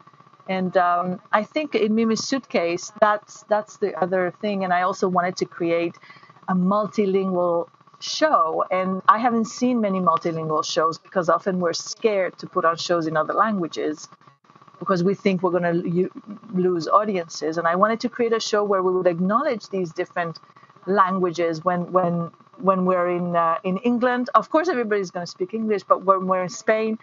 And um, I think in Mimi's Suitcase, that's that's the other thing. And I also wanted to create a multilingual show, and I haven't seen many multilingual shows because often we're scared to put on shows in other languages because we think we're going to lose audiences. And I wanted to create a show where we would acknowledge these different languages. When when when we're in uh, in England, of course everybody's going to speak English, but when we're in Spain,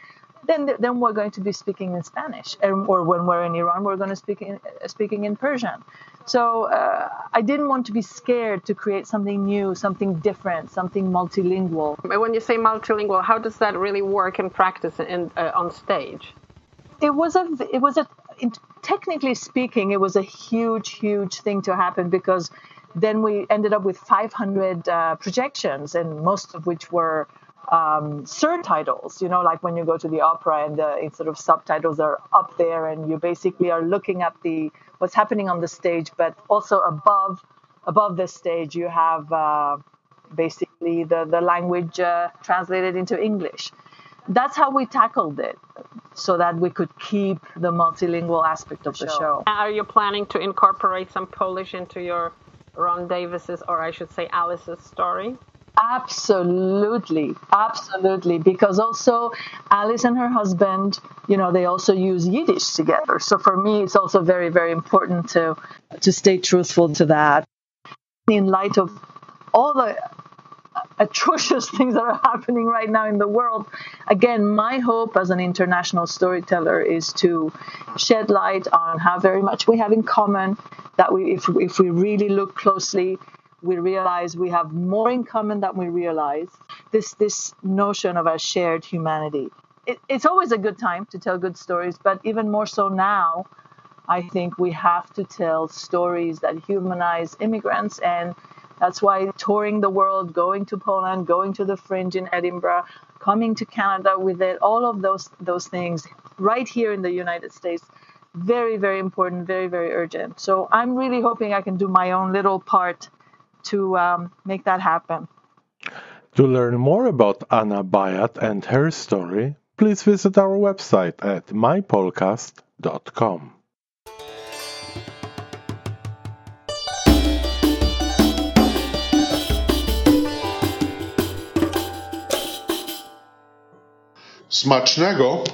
then then we're going to be speaking in Spanish, and or when we're in Iran, we're going to speak in, speaking in Persian. So uh, I didn't want to be scared to create something new, something different, something multilingual. When you say multilingual, how does that really work in practice and uh, on stage? It was a, it was a, it, technically speaking, it was a huge, huge thing to happen, because then we ended up with five hundred uh, projections, and most of which were um, surtitles. You know, like when you go to the opera and the instead of subtitles are up there, and you basically are looking at the what's happening on the stage, but also above above the stage you have uh, basically the, the language uh, translated into English. That's how we tackled it, so that we could keep the multilingual aspect of the show. show. Are you planning to incorporate some Polish into your Ron Davis's, or I should say Alice's story? Absolutely, absolutely, because also Alice and her husband, you know, they also use Yiddish together. So for me, it's also very, very important to to stay truthful to that. In light of all the atrocious things that are happening right now in the world, again, my hope as an international storyteller is to shed light on how very much we have in common, that we, if, if we really look closely, we realize we have more in common than we realize. This this notion of our shared humanity. It, it's always a good time to tell good stories, but even more so now I think we have to tell stories that humanize immigrants, and that's why touring the world, going to Poland, going to the Fringe in Edinburgh, coming to Canada with it, all of those those things right here in the United States, very, very important, very, very urgent. So I'm really hoping I can do my own little part to um, make that happen. To learn more about Anna Bajat and her story, please visit our website at my polcast dot com. Smacznego!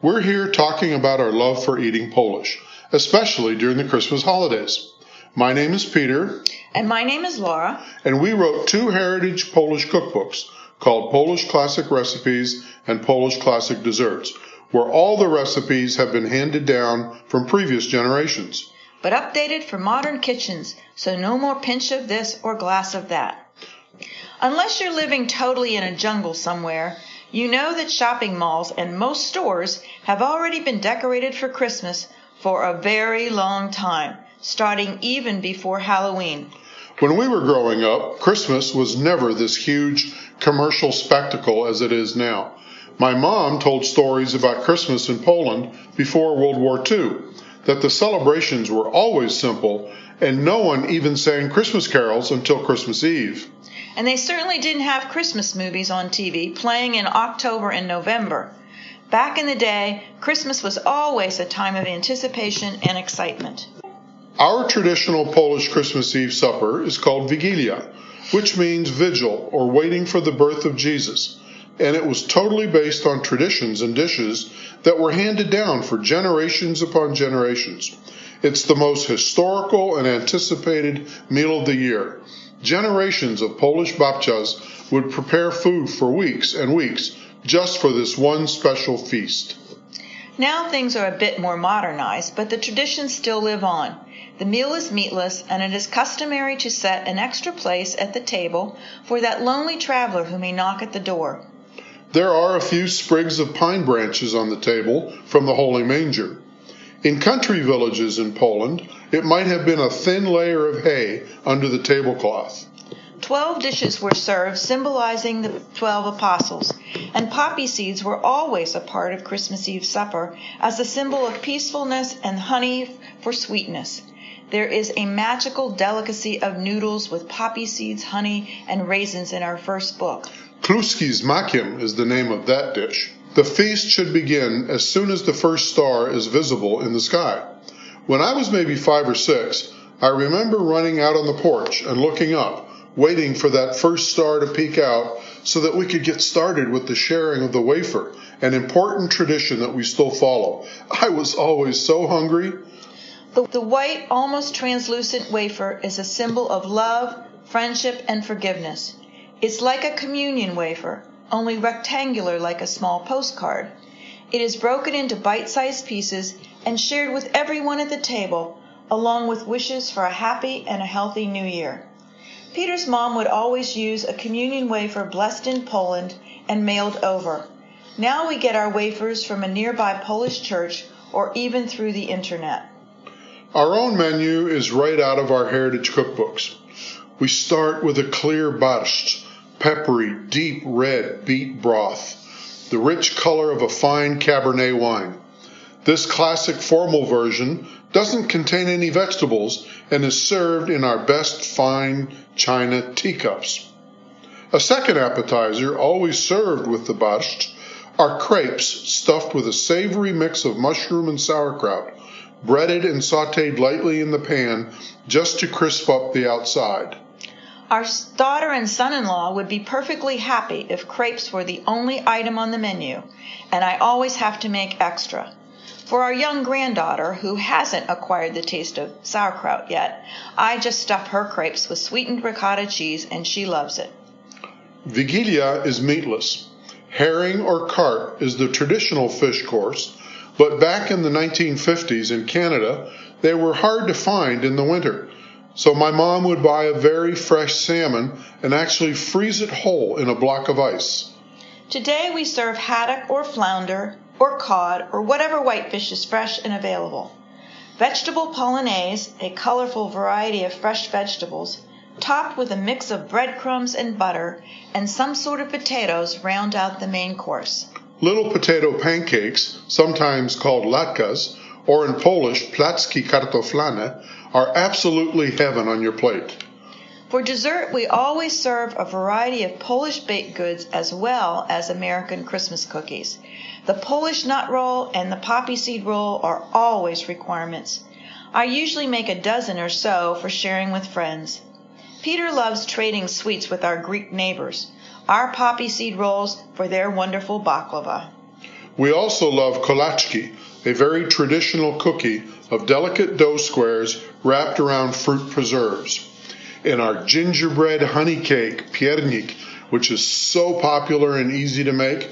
We're here talking about our love for eating Polish, especially during the Christmas holidays. My name is Peter. And my name is Laura. And we wrote two heritage Polish cookbooks called Polish Classic Recipes and Polish Classic Desserts, where all the recipes have been handed down from previous generations, but updated for modern kitchens, so no more pinch of this or glass of that. Unless you're living totally in a jungle somewhere, you know that shopping malls and most stores have already been decorated for Christmas for a very long time, starting even before Halloween. When we were growing up, Christmas was never this huge commercial spectacle as it is now. My mom told stories about Christmas in Poland before World War Two, that the celebrations were always simple, and no one even sang Christmas carols until Christmas Eve. And they certainly didn't have Christmas movies on T V playing in October and November. Back in the day, Christmas was always a time of anticipation and excitement. Our traditional Polish Christmas Eve supper is called Wigilia, which means vigil or waiting for the birth of Jesus, and it was totally based on traditions and dishes that were handed down for generations upon generations. It's the most historical and anticipated meal of the year. Generations of Polish babcias would prepare food for weeks and weeks just for this one special feast. Now things are a bit more modernized, but the traditions still live on. The meal is meatless, and it is customary to set an extra place at the table for that lonely traveler who may knock at the door. There are a few sprigs of pine branches on the table from the Holy Manger. In country villages in Poland, it might have been a thin layer of hay under the tablecloth. Twelve dishes were served, symbolizing the twelve apostles, and poppy seeds were always a part of Christmas Eve supper as a symbol of peacefulness and honey for sweetness. There is a magical delicacy of noodles with poppy seeds, honey, and raisins in our first book. Kluski z makiem is the name of that dish. The feast should begin as soon as the first star is visible in the sky. When I was maybe five or six, I remember running out on the porch and looking up, waiting for that first star to peek out so that we could get started with the sharing of the wafer, an important tradition that we still follow. I was always so hungry. The, the white, almost translucent wafer is a symbol of love, friendship, and forgiveness. It's like a communion wafer, only rectangular like a small postcard. It is broken into bite-sized pieces and shared with everyone at the table, along with wishes for a happy and a healthy new year. Peter's mom would always use a communion wafer blessed in Poland and mailed over. Now we get our wafers from a nearby Polish church or even through the internet. Our own menu is right out of our heritage cookbooks. We start with a clear barszcz, peppery, deep red beet broth, the rich color of a fine Cabernet wine. This classic formal version doesn't contain any vegetables and is served in our best fine china teacups. A second appetizer, always served with the barszcz, are crepes stuffed with a savory mix of mushroom and sauerkraut, breaded and sautéed lightly in the pan just to crisp up the outside. Our daughter and son-in-law would be perfectly happy if crepes were the only item on the menu, and I always have to make extra. For our young granddaughter, who hasn't acquired the taste of sauerkraut yet, I just stuff her crepes with sweetened ricotta cheese, and she loves it. Wigilia is meatless. Herring or carp is the traditional fish course, but back in the nineteen fifties in Canada, they were hard to find in the winter. So my mom would buy a very fresh salmon and actually freeze it whole in a block of ice. Today we serve haddock or flounder or cod or whatever whitefish is fresh and available. vegetable polonaise, a colorful variety of fresh vegetables, topped with a mix of breadcrumbs and butter, and some sort of potatoes round out the main course. Little potato pancakes, sometimes called latkes, or in Polish, placki kartoflane, are absolutely heaven on your plate. For dessert, we always serve a variety of Polish baked goods as well as American Christmas cookies. The Polish nut roll and the poppy seed roll are always requirements. I usually make a dozen or so for sharing with friends. Peter loves trading sweets with our Greek neighbors, our poppy seed rolls for their wonderful baklava. We also love kolaczki, a very traditional cookie of delicate dough squares wrapped around fruit preserves, and our gingerbread honey cake, piernik, which is so popular and easy to make.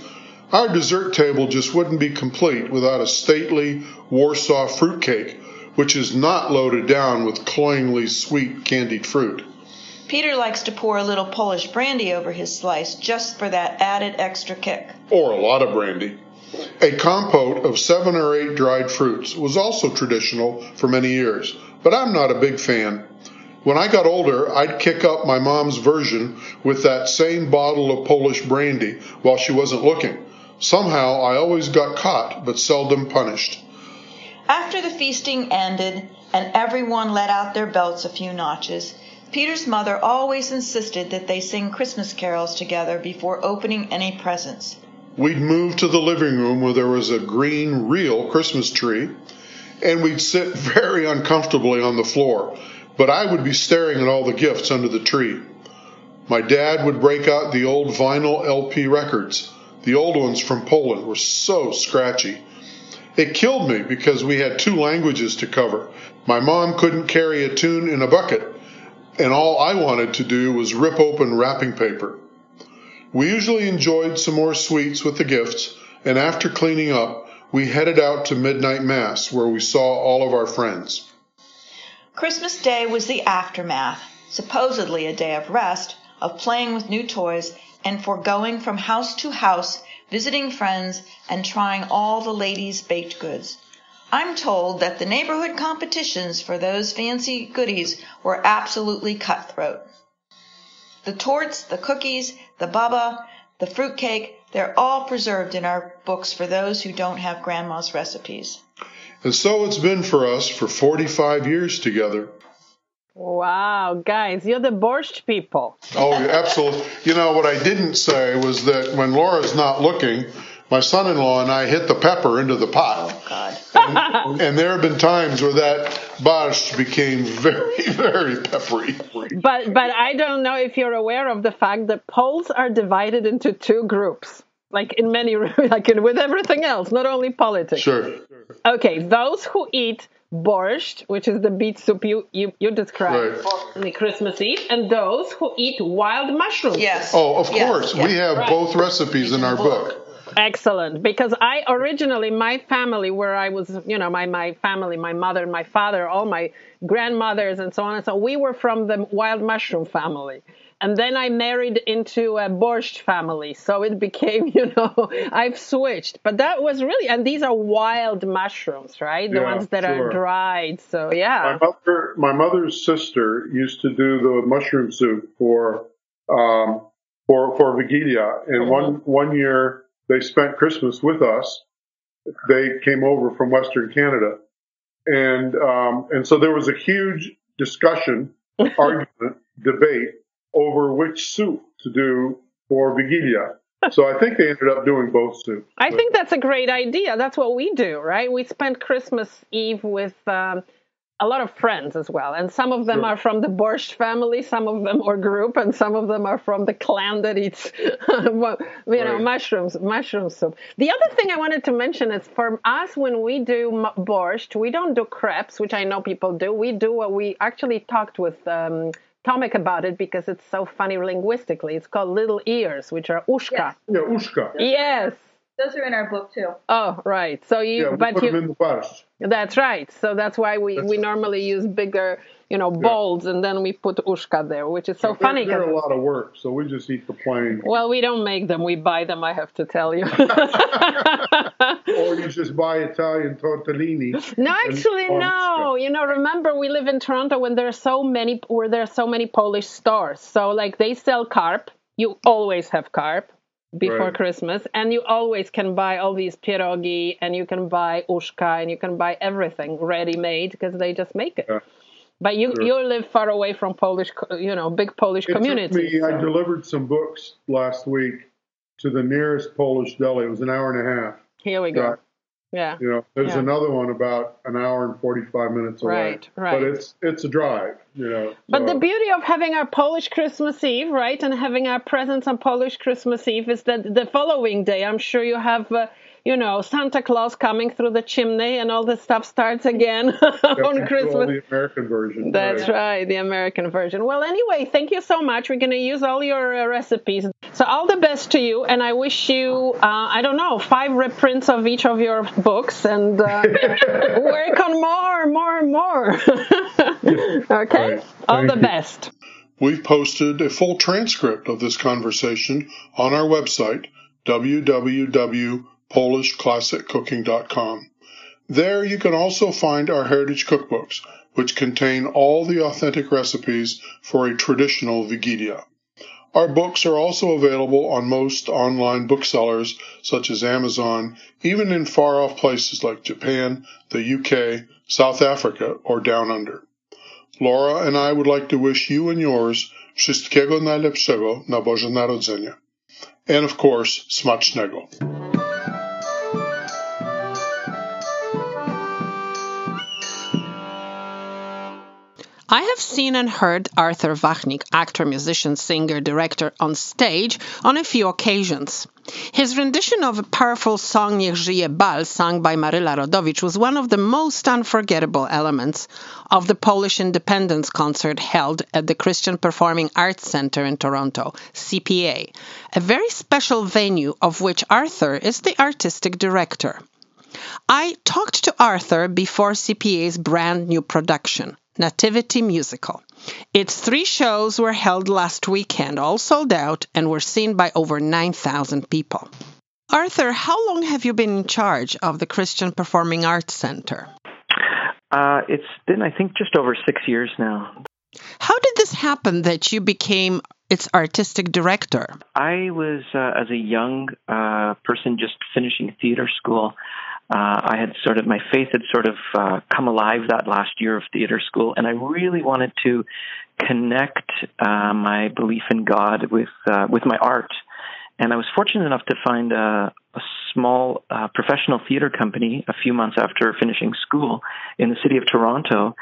Our dessert table just wouldn't be complete without a stately Warsaw fruitcake, which is not loaded down with cloyingly sweet candied fruit. Peter likes to pour a little Polish brandy over his slice just for that added extra kick. Or a lot of brandy. A compote of seven or eight dried fruits was also traditional for many years, but I'm not a big fan. When I got older, I'd kick up my mom's version with that same bottle of Polish brandy while she wasn't looking. Somehow I always got caught, but seldom punished. After the feasting ended and everyone let out their belts a few notches, Peter's mother always insisted that they sing Christmas carols together before opening any presents. We'd move to the living room where there was a green, real Christmas tree, and we'd sit very uncomfortably on the floor, but I would be staring at all the gifts under the tree. My dad would break out the old vinyl L P records. The old ones from Poland were so scratchy. It killed me because we had two languages to cover. My mom couldn't carry a tune in a bucket, and all I wanted to do was rip open wrapping paper. We usually enjoyed some more sweets with the gifts, and after cleaning up, we headed out to midnight mass, where we saw all of our friends. Christmas Day was the aftermath, supposedly a day of rest, of playing with new toys, and foregoing from house to house, visiting friends, and trying all the ladies' baked goods. I'm told that the neighborhood competitions for those fancy goodies were absolutely cutthroat. The torts, the cookies, the baba, the fruitcake, they're all preserved in our books for those who don't have Grandma's recipes. And so it's been for us for forty-five years together. Wow, guys, you're the borscht people. Oh, absolutely. You know, what I didn't say was that when Laura's not looking, my son-in-law and I hit the pepper into the pot. Oh, God. And, and there have been times where that borscht became very, very peppery. But but I don't know if you're aware of the fact that Poles are divided into two groups, like in many, like in, with everything else, not only politics. Sure. Okay, those who eat borscht, which is the beet soup you, you, you described right. on the Christmas Eve, and those who eat wild mushrooms. Yes. Oh, of yes. course. Yes. We have right. both recipes in our book. Excellent, because I originally, my family where I was, you know, my, my family, my mother and my father, all my grandmothers and so on and so on, we were from the wild mushroom family. And then I married into a borscht family, so it became, you know, I've switched. But that was really, and these are wild mushrooms, right? The yeah, ones that sure. are dried, so yeah. My mother, my mother's sister used to do the mushroom soup for, um, for, for Vigilia, and mm-hmm. one, one year, they spent Christmas with us. They came over from Western Canada. And um, and so there was a huge discussion, argument, debate over which soup to do for Vigilia. So I think they ended up doing both soups. I but. think that's a great idea. That's what we do, right? We spend Christmas Eve with um, a lot of friends as well. And some of them sure. are from the borscht family, some of them are group, and some of them are from the clan that eats, you know, right. mushrooms, mushroom soup. The other thing I wanted to mention is for us, when we do borscht, we don't do crepes, which I know people do. We do what we actually talked with um, Tomek about it because it's so funny linguistically. It's called little ears, which are uszka. Yeah, uszka. Yes. Those are in our book too. Oh, right. So you, yeah, but you, that's right. So that's why we, that's we normally use bigger, you know, bowls, yeah. and then we put uszka there, which is so yeah, they're, funny. They're a lot of work, so we just eat the plain. Well, we don't make them. We buy them, I have to tell you. Or you just buy Italian tortellini. No, actually, no. Uszka. You know, remember we live in Toronto when there are so many, where there are so many Polish stores. So like they sell carp. You always have carp. Before right. Christmas, and you always can buy all these pierogi, and you can buy uszka, and you can buy everything ready-made because they just make it. Yeah. But you sure. you live far away from Polish, you know, big Polish community. So. I delivered some books last week to the nearest Polish deli. It was an hour and a half. Here we go. Uh, yeah. You know, there's yeah. another one about an hour and forty-five minutes away. Right, right. But it's it's a drive, you know. But so. The beauty of having our Polish Christmas Eve, right, and having our presents on Polish Christmas Eve is that the following day, I'm sure you have, uh, you know, Santa Claus coming through the chimney and all this stuff starts again yeah, on Christmas. The American version. That's right. right, the American version. Well, anyway, thank you so much. We're going to use all your uh, recipes. So all the best to you, and I wish you, uh, I don't know, five reprints of each of your books, and uh, work on more, more, more. Okay? Right. All the you. best. We've posted a full transcript of this conversation on our website, w w w dot polish classic cooking dot com. There you can also find our heritage cookbooks, which contain all the authentic recipes for a traditional Wigilia. Our books are also available on most online booksellers, such as Amazon, even in far-off places like Japan, the U K, South Africa, or Down Under. Laura and I would like to wish you and yours wszystkiego najlepszego na Boże Narodzenie. And, of course, smacznego. I have seen and heard Artur Wachnik, actor, musician, singer, director, on stage on a few occasions. His rendition of a powerful song Niech Żyje Bal, sung by Maryla Rodowicz, was one of the most unforgettable elements of the Polish Independence Concert held at the Christian Performing Arts Center in Toronto, C P A, a very special venue of which Artur is the artistic director. I talked to Artur before C P A's brand new production, Nativity Musical. Its three shows were held last weekend, all sold out, and were seen by over nine thousand people. Artur, how long have you been in charge of the Christian Performing Arts Center? Uh, it's been, I think, just over six years now. How did this happen that you became its artistic director? I was, uh, as a young uh, person just finishing theater school, Uh, I had sort of, my faith had sort of uh, come alive that last year of theater school, and I really wanted to connect uh, my belief in God with uh, with my art. And I was fortunate enough to find a, a small uh, professional theater company a few months after finishing school in the city of Toronto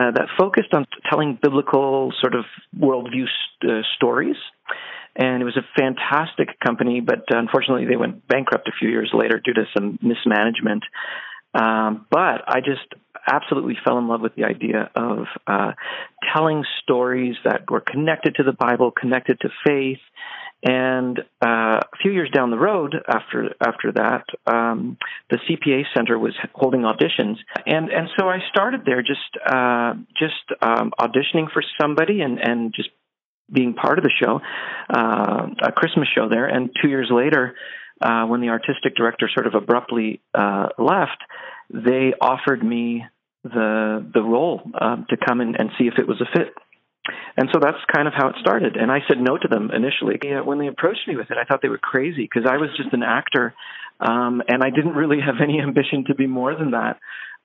uh, that focused on telling biblical sort of worldview st- uh, stories. And it was a fantastic company, but unfortunately they went bankrupt a few years later due to some mismanagement. Um, but I just absolutely fell in love with the idea of uh, telling stories that were connected to the Bible, connected to faith. And uh, a few years down the road after after that, um, the C P A Center was holding auditions. And, and so I started there just, uh, just um, auditioning for somebody and, and just being part of the show, uh, a Christmas show there. And two years later, uh, when the artistic director sort of abruptly uh, left, they offered me the the role uh, to come in and see if it was a fit. And so that's kind of how it started. And I said no to them initially. Yeah, when they approached me with it, I thought they were crazy because I was just an actor, um, and I didn't really have any ambition to be more than that.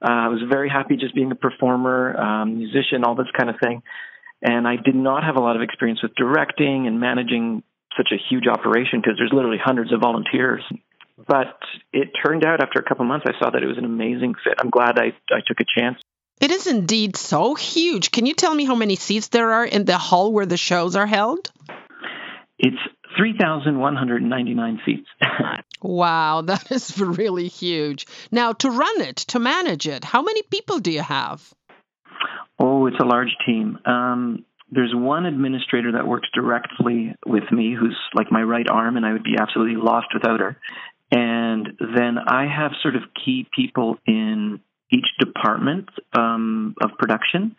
Uh, I was very happy just being a performer, um, musician, all this kind of thing. And I did not have a lot of experience with directing and managing such a huge operation because there's literally hundreds of volunteers. But it turned out after a couple of months, I saw that it was an amazing fit. I'm glad I, I took a chance. It is indeed so huge. Can you tell me how many seats there are in the hall where the shows are held? It's three thousand one hundred ninety-nine seats. Wow, that is really huge. Now, to run it, to manage it, how many people do you have? Oh, it's a large team. Um, there's one administrator that works directly with me who's like my right arm, and I would be absolutely lost without her. And then I have sort of key people in each department um, of production.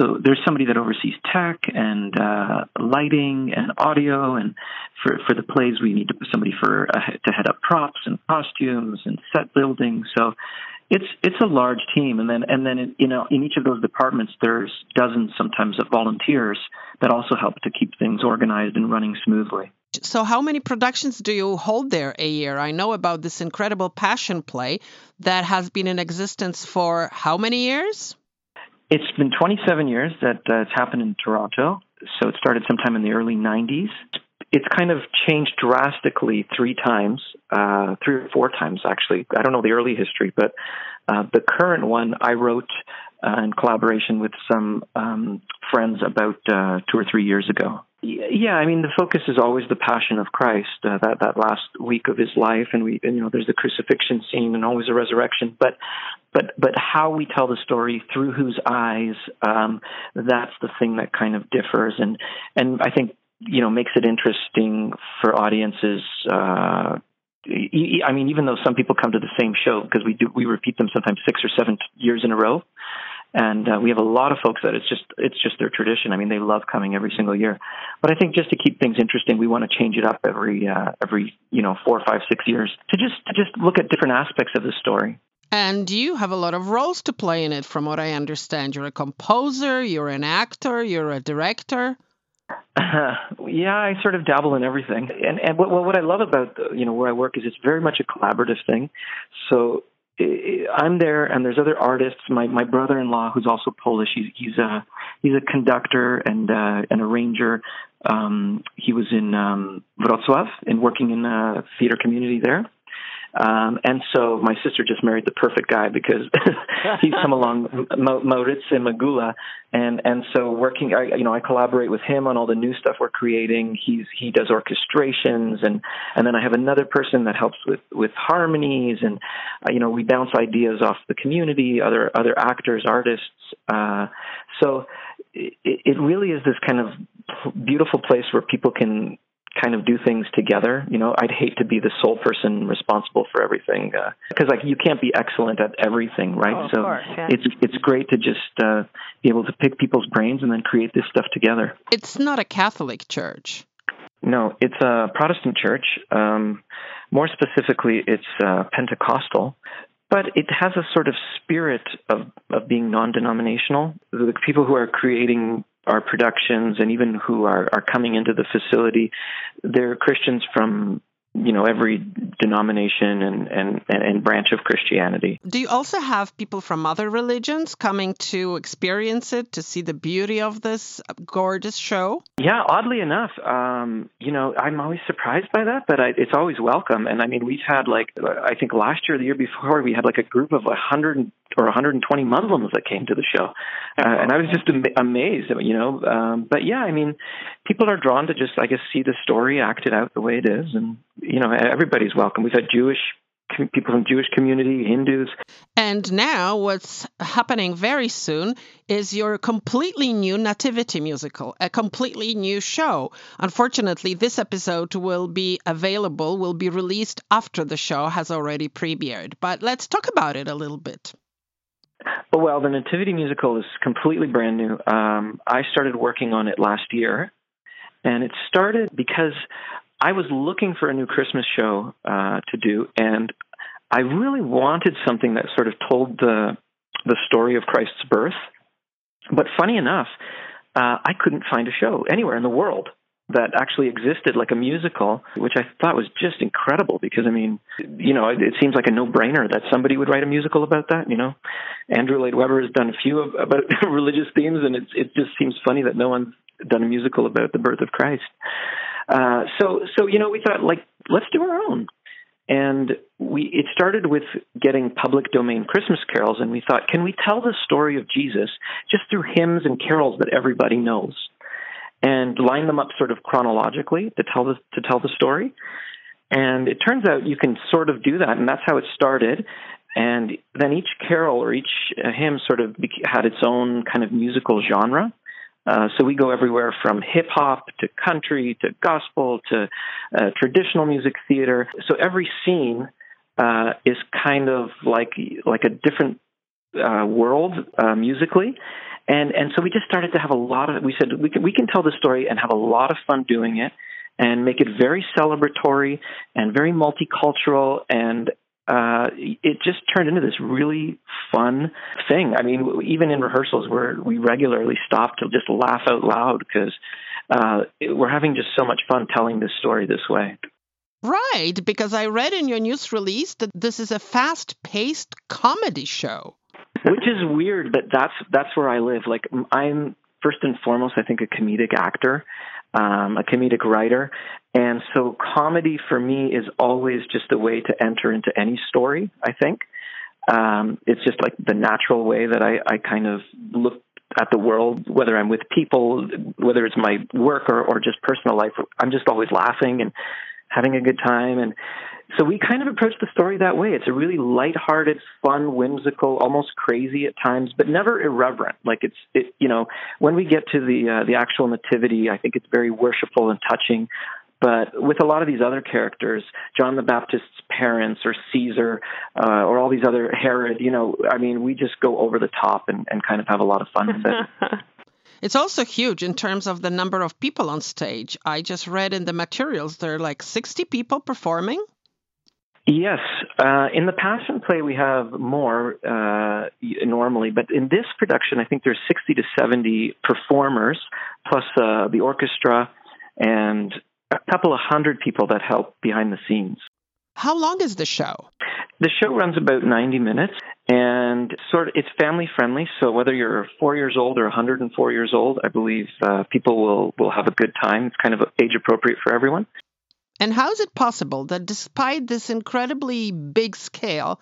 So there's somebody that oversees tech and uh, lighting and audio, and for, for the plays we need somebody for uh, to head up props and costumes and set building. So it's it's a large team, and then and then in, you know in each of those departments there's dozens sometimes of volunteers that also help to keep things organized and running smoothly. So how many productions do you hold there a year? I know about this incredible passion play that has been in existence for how many years? It's been twenty-seven years that uh, it's happened in Toronto. So it started sometime in the early nineties. It's kind of changed drastically three times, uh, three or four times, actually. I don't know the early history, but uh, the current one I wrote uh, in collaboration with some um, friends about uh, two or three years ago. Yeah, I mean, the focus is always the passion of Christ, uh, that, that last week of his life. And, we, and, you know, there's the crucifixion scene and always a resurrection. But but, but how we tell the story, through whose eyes, um, that's the thing that kind of differs. And, and I think, you know, makes it interesting for audiences. Uh, e- I mean, even though some people come to the same show, because we, do, we repeat them sometimes six or seven years in a row. And uh, we have a lot of folks that it's just it's just their tradition. I mean, they love coming every single year. But I think just to keep things interesting, we want to change it up every uh, every you know four, five, six years to just to just look at different aspects of the story. And you have a lot of roles to play in it, from what I understand. You're a composer, you're an actor, you're a director. Uh, yeah, I sort of dabble in everything. And and what what I love about you know where I work is it's very much a collaborative thing. So I'm there, and there's other artists. My my brother-in-law, who's also Polish, he's he's a he's a conductor and uh, an arranger. Um, he was in um, Wrocław and working in a theater community there. Um, and so my sister just married the perfect guy because he's come along, Moritz and Magula, and and so working, I, you know, I collaborate with him on all the new stuff we're creating. He's he does orchestrations, and and then I have another person that helps with, with harmonies, and uh, you know, we bounce ideas off the community, other other actors, artists. Uh, so it, it really is this kind of beautiful place where people can kind of do things together. You know, I'd hate to be the sole person responsible for everything, because uh, like you can't be excellent at everything, right? Oh, of so course, yeah. it's it's great to just uh, be able to pick people's brains and then create this stuff together. It's not a Catholic church. No, it's a Protestant church. Um, more specifically, it's uh, Pentecostal. But it has a sort of spirit of, of being non-denominational. The people who are creating our productions and even who are, are coming into the facility, they're Christians from, you know, every denomination and, and, and branch of Christianity. Do you also have people from other religions coming to experience it, to see the beauty of this gorgeous show? Yeah, oddly enough, um, you know, I'm always surprised by that, but I, it's always welcome. And I mean, we've had like, I think last year, the year before, we had like a group of one hundred or one hundred twenty Muslims that came to the show. Uh, and I was just am- amazed, you know. Um, but yeah, I mean, people are drawn to just, I guess, see the story acted out the way it is. And you know, everybody's welcome. We've had Jewish people from Jewish community, Hindus. And now what's happening very soon is your completely new Nativity musical, a completely new show. Unfortunately, this episode will be available, will be released after the show has already premiered. But let's talk about it a little bit. Well, the Nativity musical is completely brand new. Um, I started working on it last year, and it started because I was looking for a new Christmas show uh, to do, and I really wanted something that sort of told the the story of Christ's birth. But funny enough, uh, I couldn't find a show anywhere in the world that actually existed like a musical, which I thought was just incredible because, I mean, you know, it, it seems like a no-brainer that somebody would write a musical about that, you know. Andrew Lloyd Webber has done a few of, about religious themes, and it, it just seems funny that no one's done a musical about the birth of Christ. Uh, so, so you know, we thought, like, let's do our own. And we it started with getting public domain Christmas carols, and we thought, can we tell the story of Jesus just through hymns and carols that everybody knows and line them up sort of chronologically to tell the, to tell the story? And it turns out you can sort of do that, and that's how it started. And then each carol or each hymn sort of had its own kind of musical genre. Uh, so we go everywhere from hip-hop to country to gospel to uh, traditional music theater. So every scene uh, is kind of like like a different uh, world uh, musically. And and so we just started to have a lot of, we said, we can, we can tell the story and have a lot of fun doing it and make it very celebratory and very multicultural, and Uh, it just turned into this really fun thing. I mean, even in rehearsals, where we regularly stop to just laugh out loud because uh, we're having just so much fun telling this story this way. Right, because I read in your news release that this is a fast-paced comedy show. Which is weird, but that's that's where I live. Like, I'm first and foremost, I think, a comedic actor, um, a comedic writer. And so comedy for me is always just a way to enter into any story, I think. Um, it's just like the natural way that I, I kind of look at the world, whether I'm with people, whether it's my work or, or just personal life. I'm just always laughing and having a good time. And so we kind of approach the story that way. It's a really lighthearted, fun, whimsical, almost crazy at times, but never irreverent. Like it's, it, you know, when we get to the uh, the actual nativity, I think it's very worshipful and touching. But with a lot of these other characters, John the Baptist's parents or Caesar uh, or all these other Herod, you know, I mean, we just go over the top and, and kind of have a lot of fun with it. It's also huge in terms of the number of people on stage. I just read in the materials there are like sixty people performing. Yes. Uh, in the Passion Play, we have more uh, normally, but in this production, I think there's sixty to seventy performers, plus uh, the orchestra and a couple of hundred people that help behind the scenes. How long is the show? The show runs about ninety minutes, and sort of, it's family-friendly, so whether you're four years old or one hundred four years old, I believe uh, people will, will have a good time. It's kind of age-appropriate for everyone. And how is it possible that despite this incredibly big scale,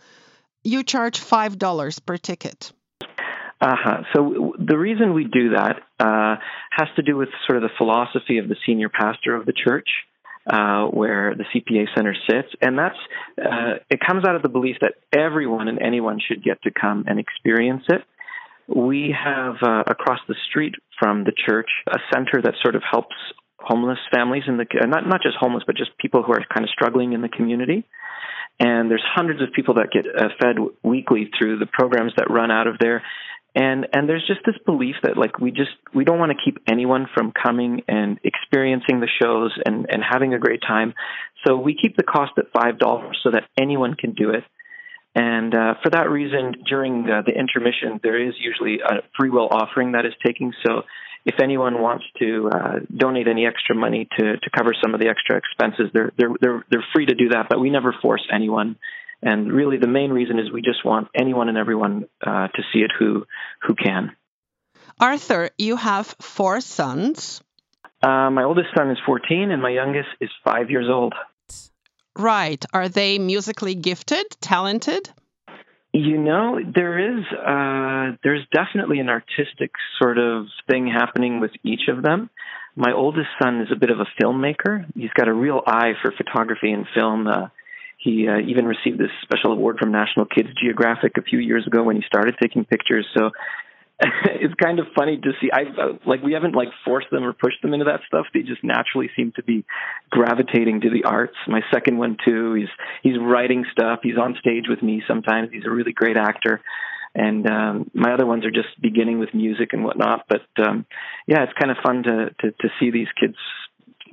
you charge five dollars per ticket? Uh-huh. So the reason we do that uh, has to do with sort of the philosophy of the senior pastor of the church, uh, where the C P A Center sits. And that's uh, it comes out of the belief that everyone and anyone should get to come and experience it. We have uh, across the street from the church a center that sort of helps homeless families, in the not not just homeless, but just people who are kind of struggling in the community. And there's hundreds of people that get uh, fed weekly through the programs that run out of there. And and there's just this belief that, like, we just we don't want to keep anyone from coming and experiencing the shows and, and having a great time. So we keep the cost at five dollars so that anyone can do it. And uh, for that reason, during the, the intermission, there is usually a free will offering that is taking. So if anyone wants to uh, donate any extra money to, to cover some of the extra expenses, they're, they're, they're, they're free to do that, but we never force anyone. And really, the main reason is we just want anyone and everyone uh, to see it who who can. Arthur, you have four sons. Uh, my oldest son is fourteen, and my youngest is five years old. Right. Are they musically gifted, talented? You know, there is uh, there's definitely an artistic sort of thing happening with each of them. My oldest son is a bit of a filmmaker. He's got a real eye for photography and film. Uh, He uh, even received this special award from National Kids Geographic a few years ago when he started taking pictures. So it's kind of funny to see. I uh, like we haven't like forced them or pushed them into that stuff. They just naturally seem to be gravitating to the arts. My second one too. He's he's writing stuff. He's on stage with me sometimes. He's a really great actor. And um, my other ones are just beginning with music and whatnot. But um, yeah, it's kind of fun to, to to see these kids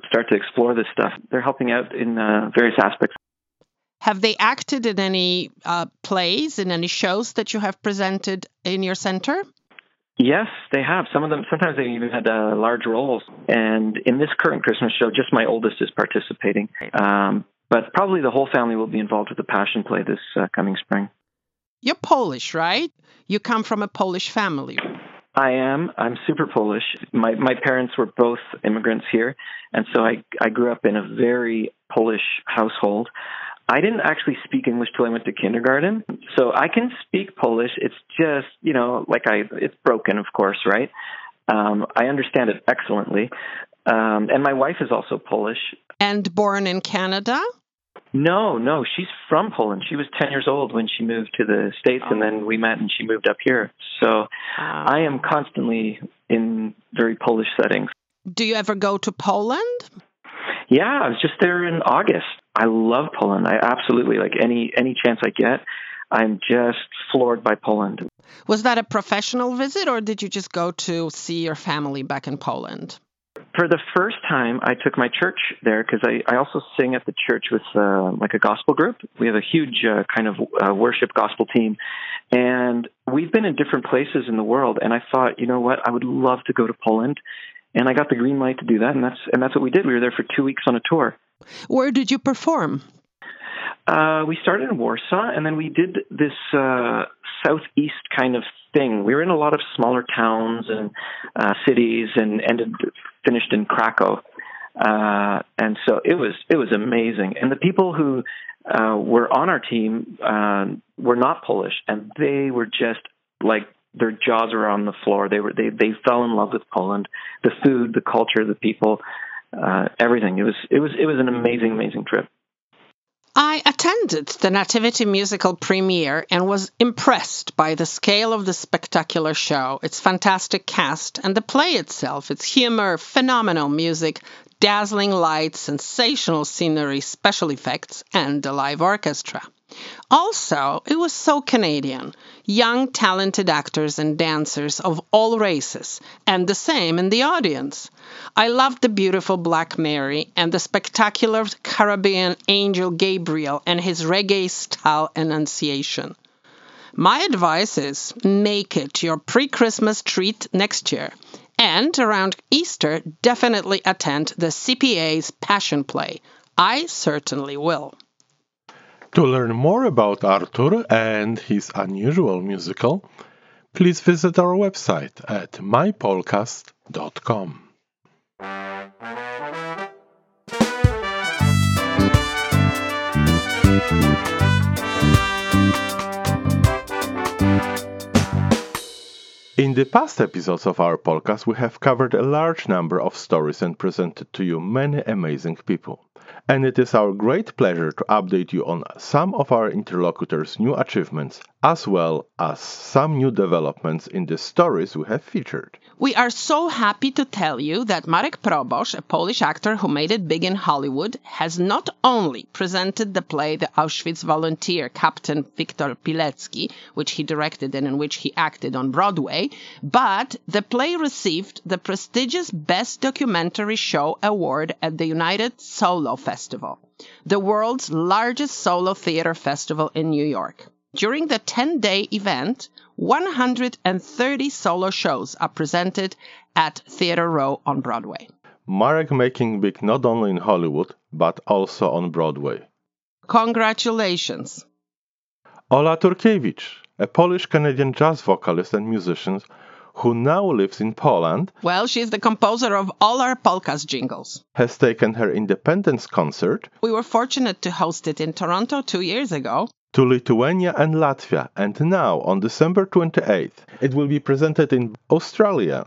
start to explore this stuff. They're helping out in uh, various aspects. Have they acted in any uh, plays, in any shows that you have presented in your center? Yes, they have. Some of them, sometimes they even had uh, large roles. And in this current Christmas show, just my oldest is participating. Um, but probably the whole family will be involved with the Passion Play this uh, coming spring. You're Polish, right? You come from a Polish family. I am. I'm super Polish. My my parents were both immigrants here. And so I, I grew up in a very Polish household. I didn't actually speak English till I went to kindergarten, so I can speak Polish. It's just, you know, like I, it's broken, of course, right? Um, I understand it excellently. Um, and my wife is also Polish. And born in Canada? No, no, she's from Poland. She was ten years old when she moved to the States, oh. and then we met and she moved up here. So wow. I am constantly in very Polish settings. Do you ever go to Poland? Yeah, I was just there in August. I love Poland. I absolutely, like any any chance I get, I'm just floored by Poland. Was that a professional visit or did you just go to see your family back in Poland? For the first time, I took my church there because I, I also sing at the church with uh, like a gospel group. We have a huge uh, kind of uh, worship gospel team. And we've been in different places in the world. And I thought, you know what, I would love to go to Poland. And I got the green light to do that. And that's and that's what we did. We were there for two weeks on a tour. Where did you perform? Uh, we started in Warsaw, and then we did this uh, southeast kind of thing. We were in a lot of smaller towns and uh, cities, and ended finished in Krakow. Uh, and so it was it was amazing. And the people who uh, were on our team uh, were not Polish, and they were just like their jaws were on the floor. They were they they fell in love with Poland, the food, the culture, the people, uh, everything. It was it was it was an amazing amazing trip. I attended the Nativity Musical premiere and was impressed by the scale of the spectacular show, its fantastic cast, and the play itself, its humor, phenomenal music, dazzling lights, sensational scenery, special effects, and the live orchestra. Also, it was so Canadian. Young, talented actors and dancers of all races, and the same in the audience. I loved the beautiful Black Mary and the spectacular Caribbean angel Gabriel and his reggae-style enunciation. My advice is, make it your pre-Christmas treat next year. And around Easter, definitely attend the C P A's Passion Play. I certainly will. To learn more about Artur and his unusual musical, please visit our website at my polcast dot com. In the past episodes of our podcast, we have covered a large number of stories and presented to you many amazing people. And it is our great pleasure to update you on some of our interlocutors' new achievements, as well as some new developments in the stories we have featured. We are so happy to tell you that Marek Probosz, a Polish actor who made it big in Hollywood, has not only presented the play The Auschwitz Volunteer, Captain Viktor Pilecki, which he directed and in which he acted on Broadway, but the play received the prestigious Best Documentary Show Award at the United Solo Festival, the world's largest solo theater festival in New York. During the ten-day event, one hundred thirty solo shows are presented at Theatre Row on Broadway. Marek making big not only in Hollywood, but also on Broadway. Congratulations! Ola Turkiewicz, a Polish-Canadian jazz vocalist and musician who now lives in Poland. Well, she's the composer of all our Polcast jingles. Has taken her independence concert. We were fortunate to host it in Toronto two years ago. To Lithuania and Latvia, and now, on December twenty-eighth, it will be presented in Australia.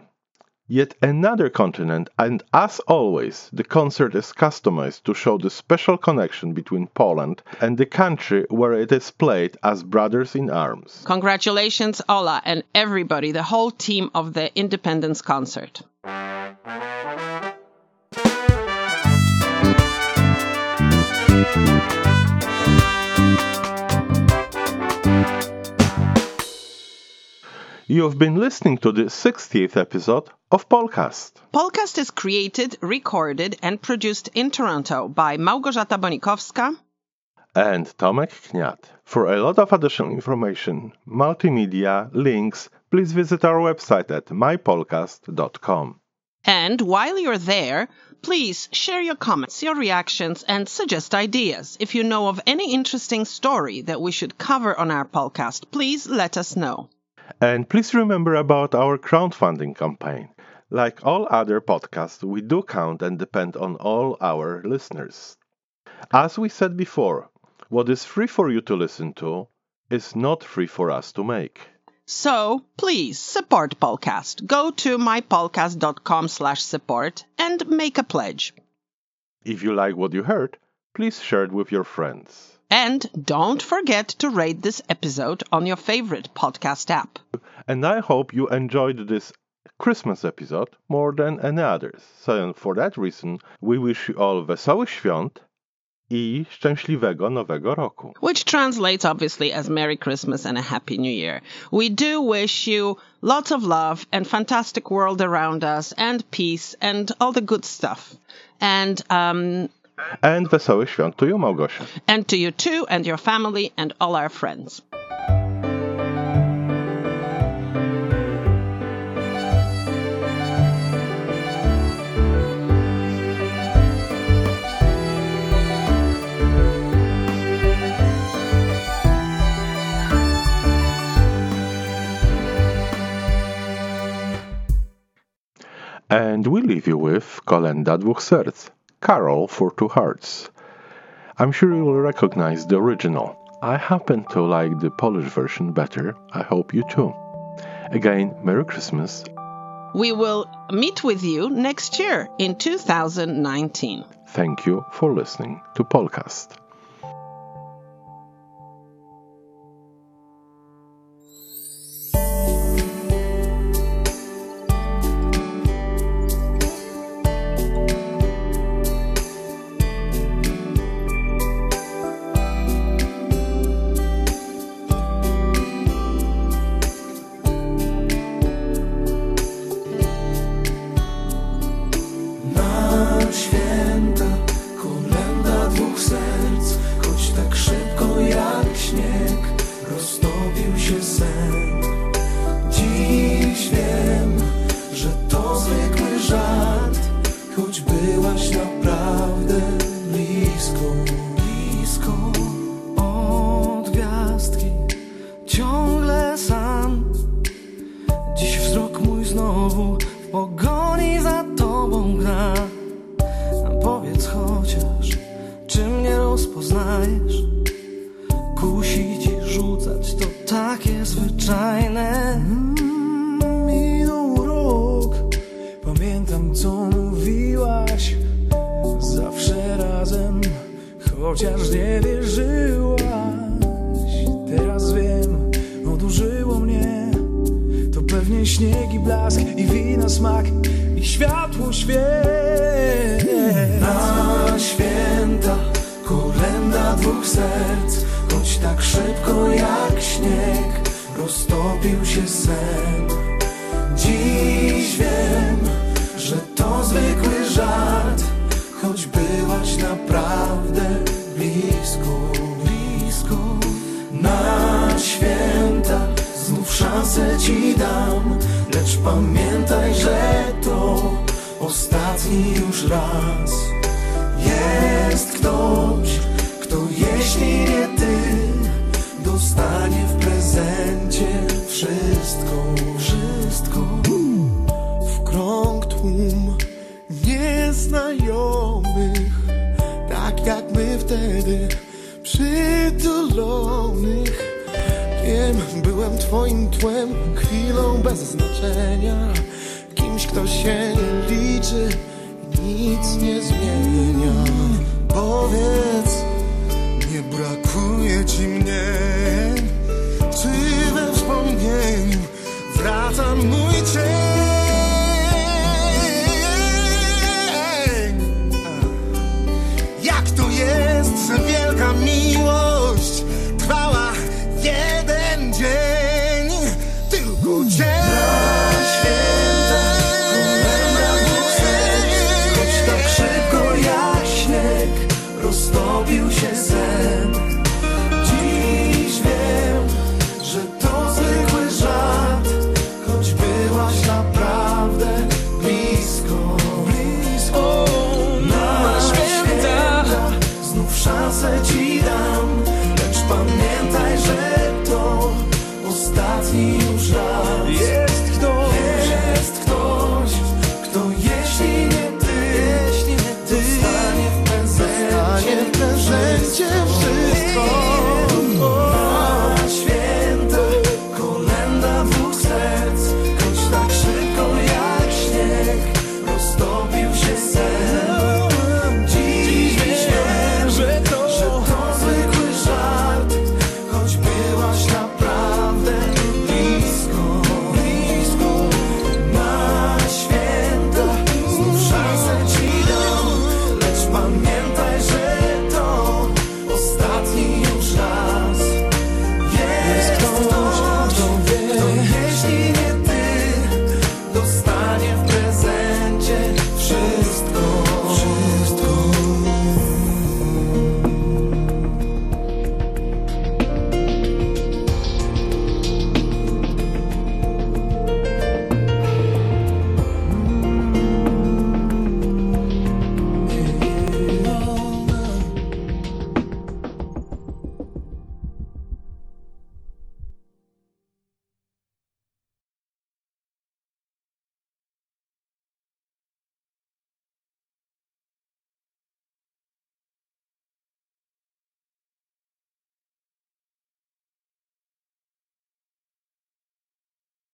Yet another continent, and as always, the concert is customized to show the special connection between Poland and the country where it is played as brothers in arms. Congratulations, Ola, and everybody, the whole team of the Independence Concert. You've been listening to the sixtieth episode of Polcast. Polcast is created, recorded, and produced in Toronto by Małgorzata Bonikowska and Tomek Kniat. For a lot of additional information, multimedia, links, please visit our website at my polcast dot com. And while you're there, please share your comments, your reactions, and suggest ideas. If you know of any interesting story that we should cover on our Polcast, please let us know. And please remember about our crowdfunding campaign. Like all other podcasts, we do count and depend on all our listeners. As we said before, what is free for you to listen to is not free for us to make. So, please, support Polcast. Go to my polcast dot com slash support and make a pledge. If you like what you heard, Please share it with your friends. And don't forget to rate this episode on your favorite podcast app. And I hope you enjoyed this Christmas episode more than any others. So for that reason, we wish you all Wesołych Świąt I Szczęśliwego Nowego Roku. Which translates obviously as Merry Christmas and a Happy New Year. We do wish you lots of love and fantastic world around us and peace and all the good stuff. And, um... And Wesołych Świąt to you, Małgosia. And to you too, and your family, and all our friends. And we leave you with Kolenda Dwóch Serc, Carol for Two Hearts. I'm sure you will recognize the original. I happen to like the Polish version better. I hope you too. Again, Merry Christmas. We will meet with you next year in two thousand nineteen. Thank you for listening to Polcast. Wracam mój cień.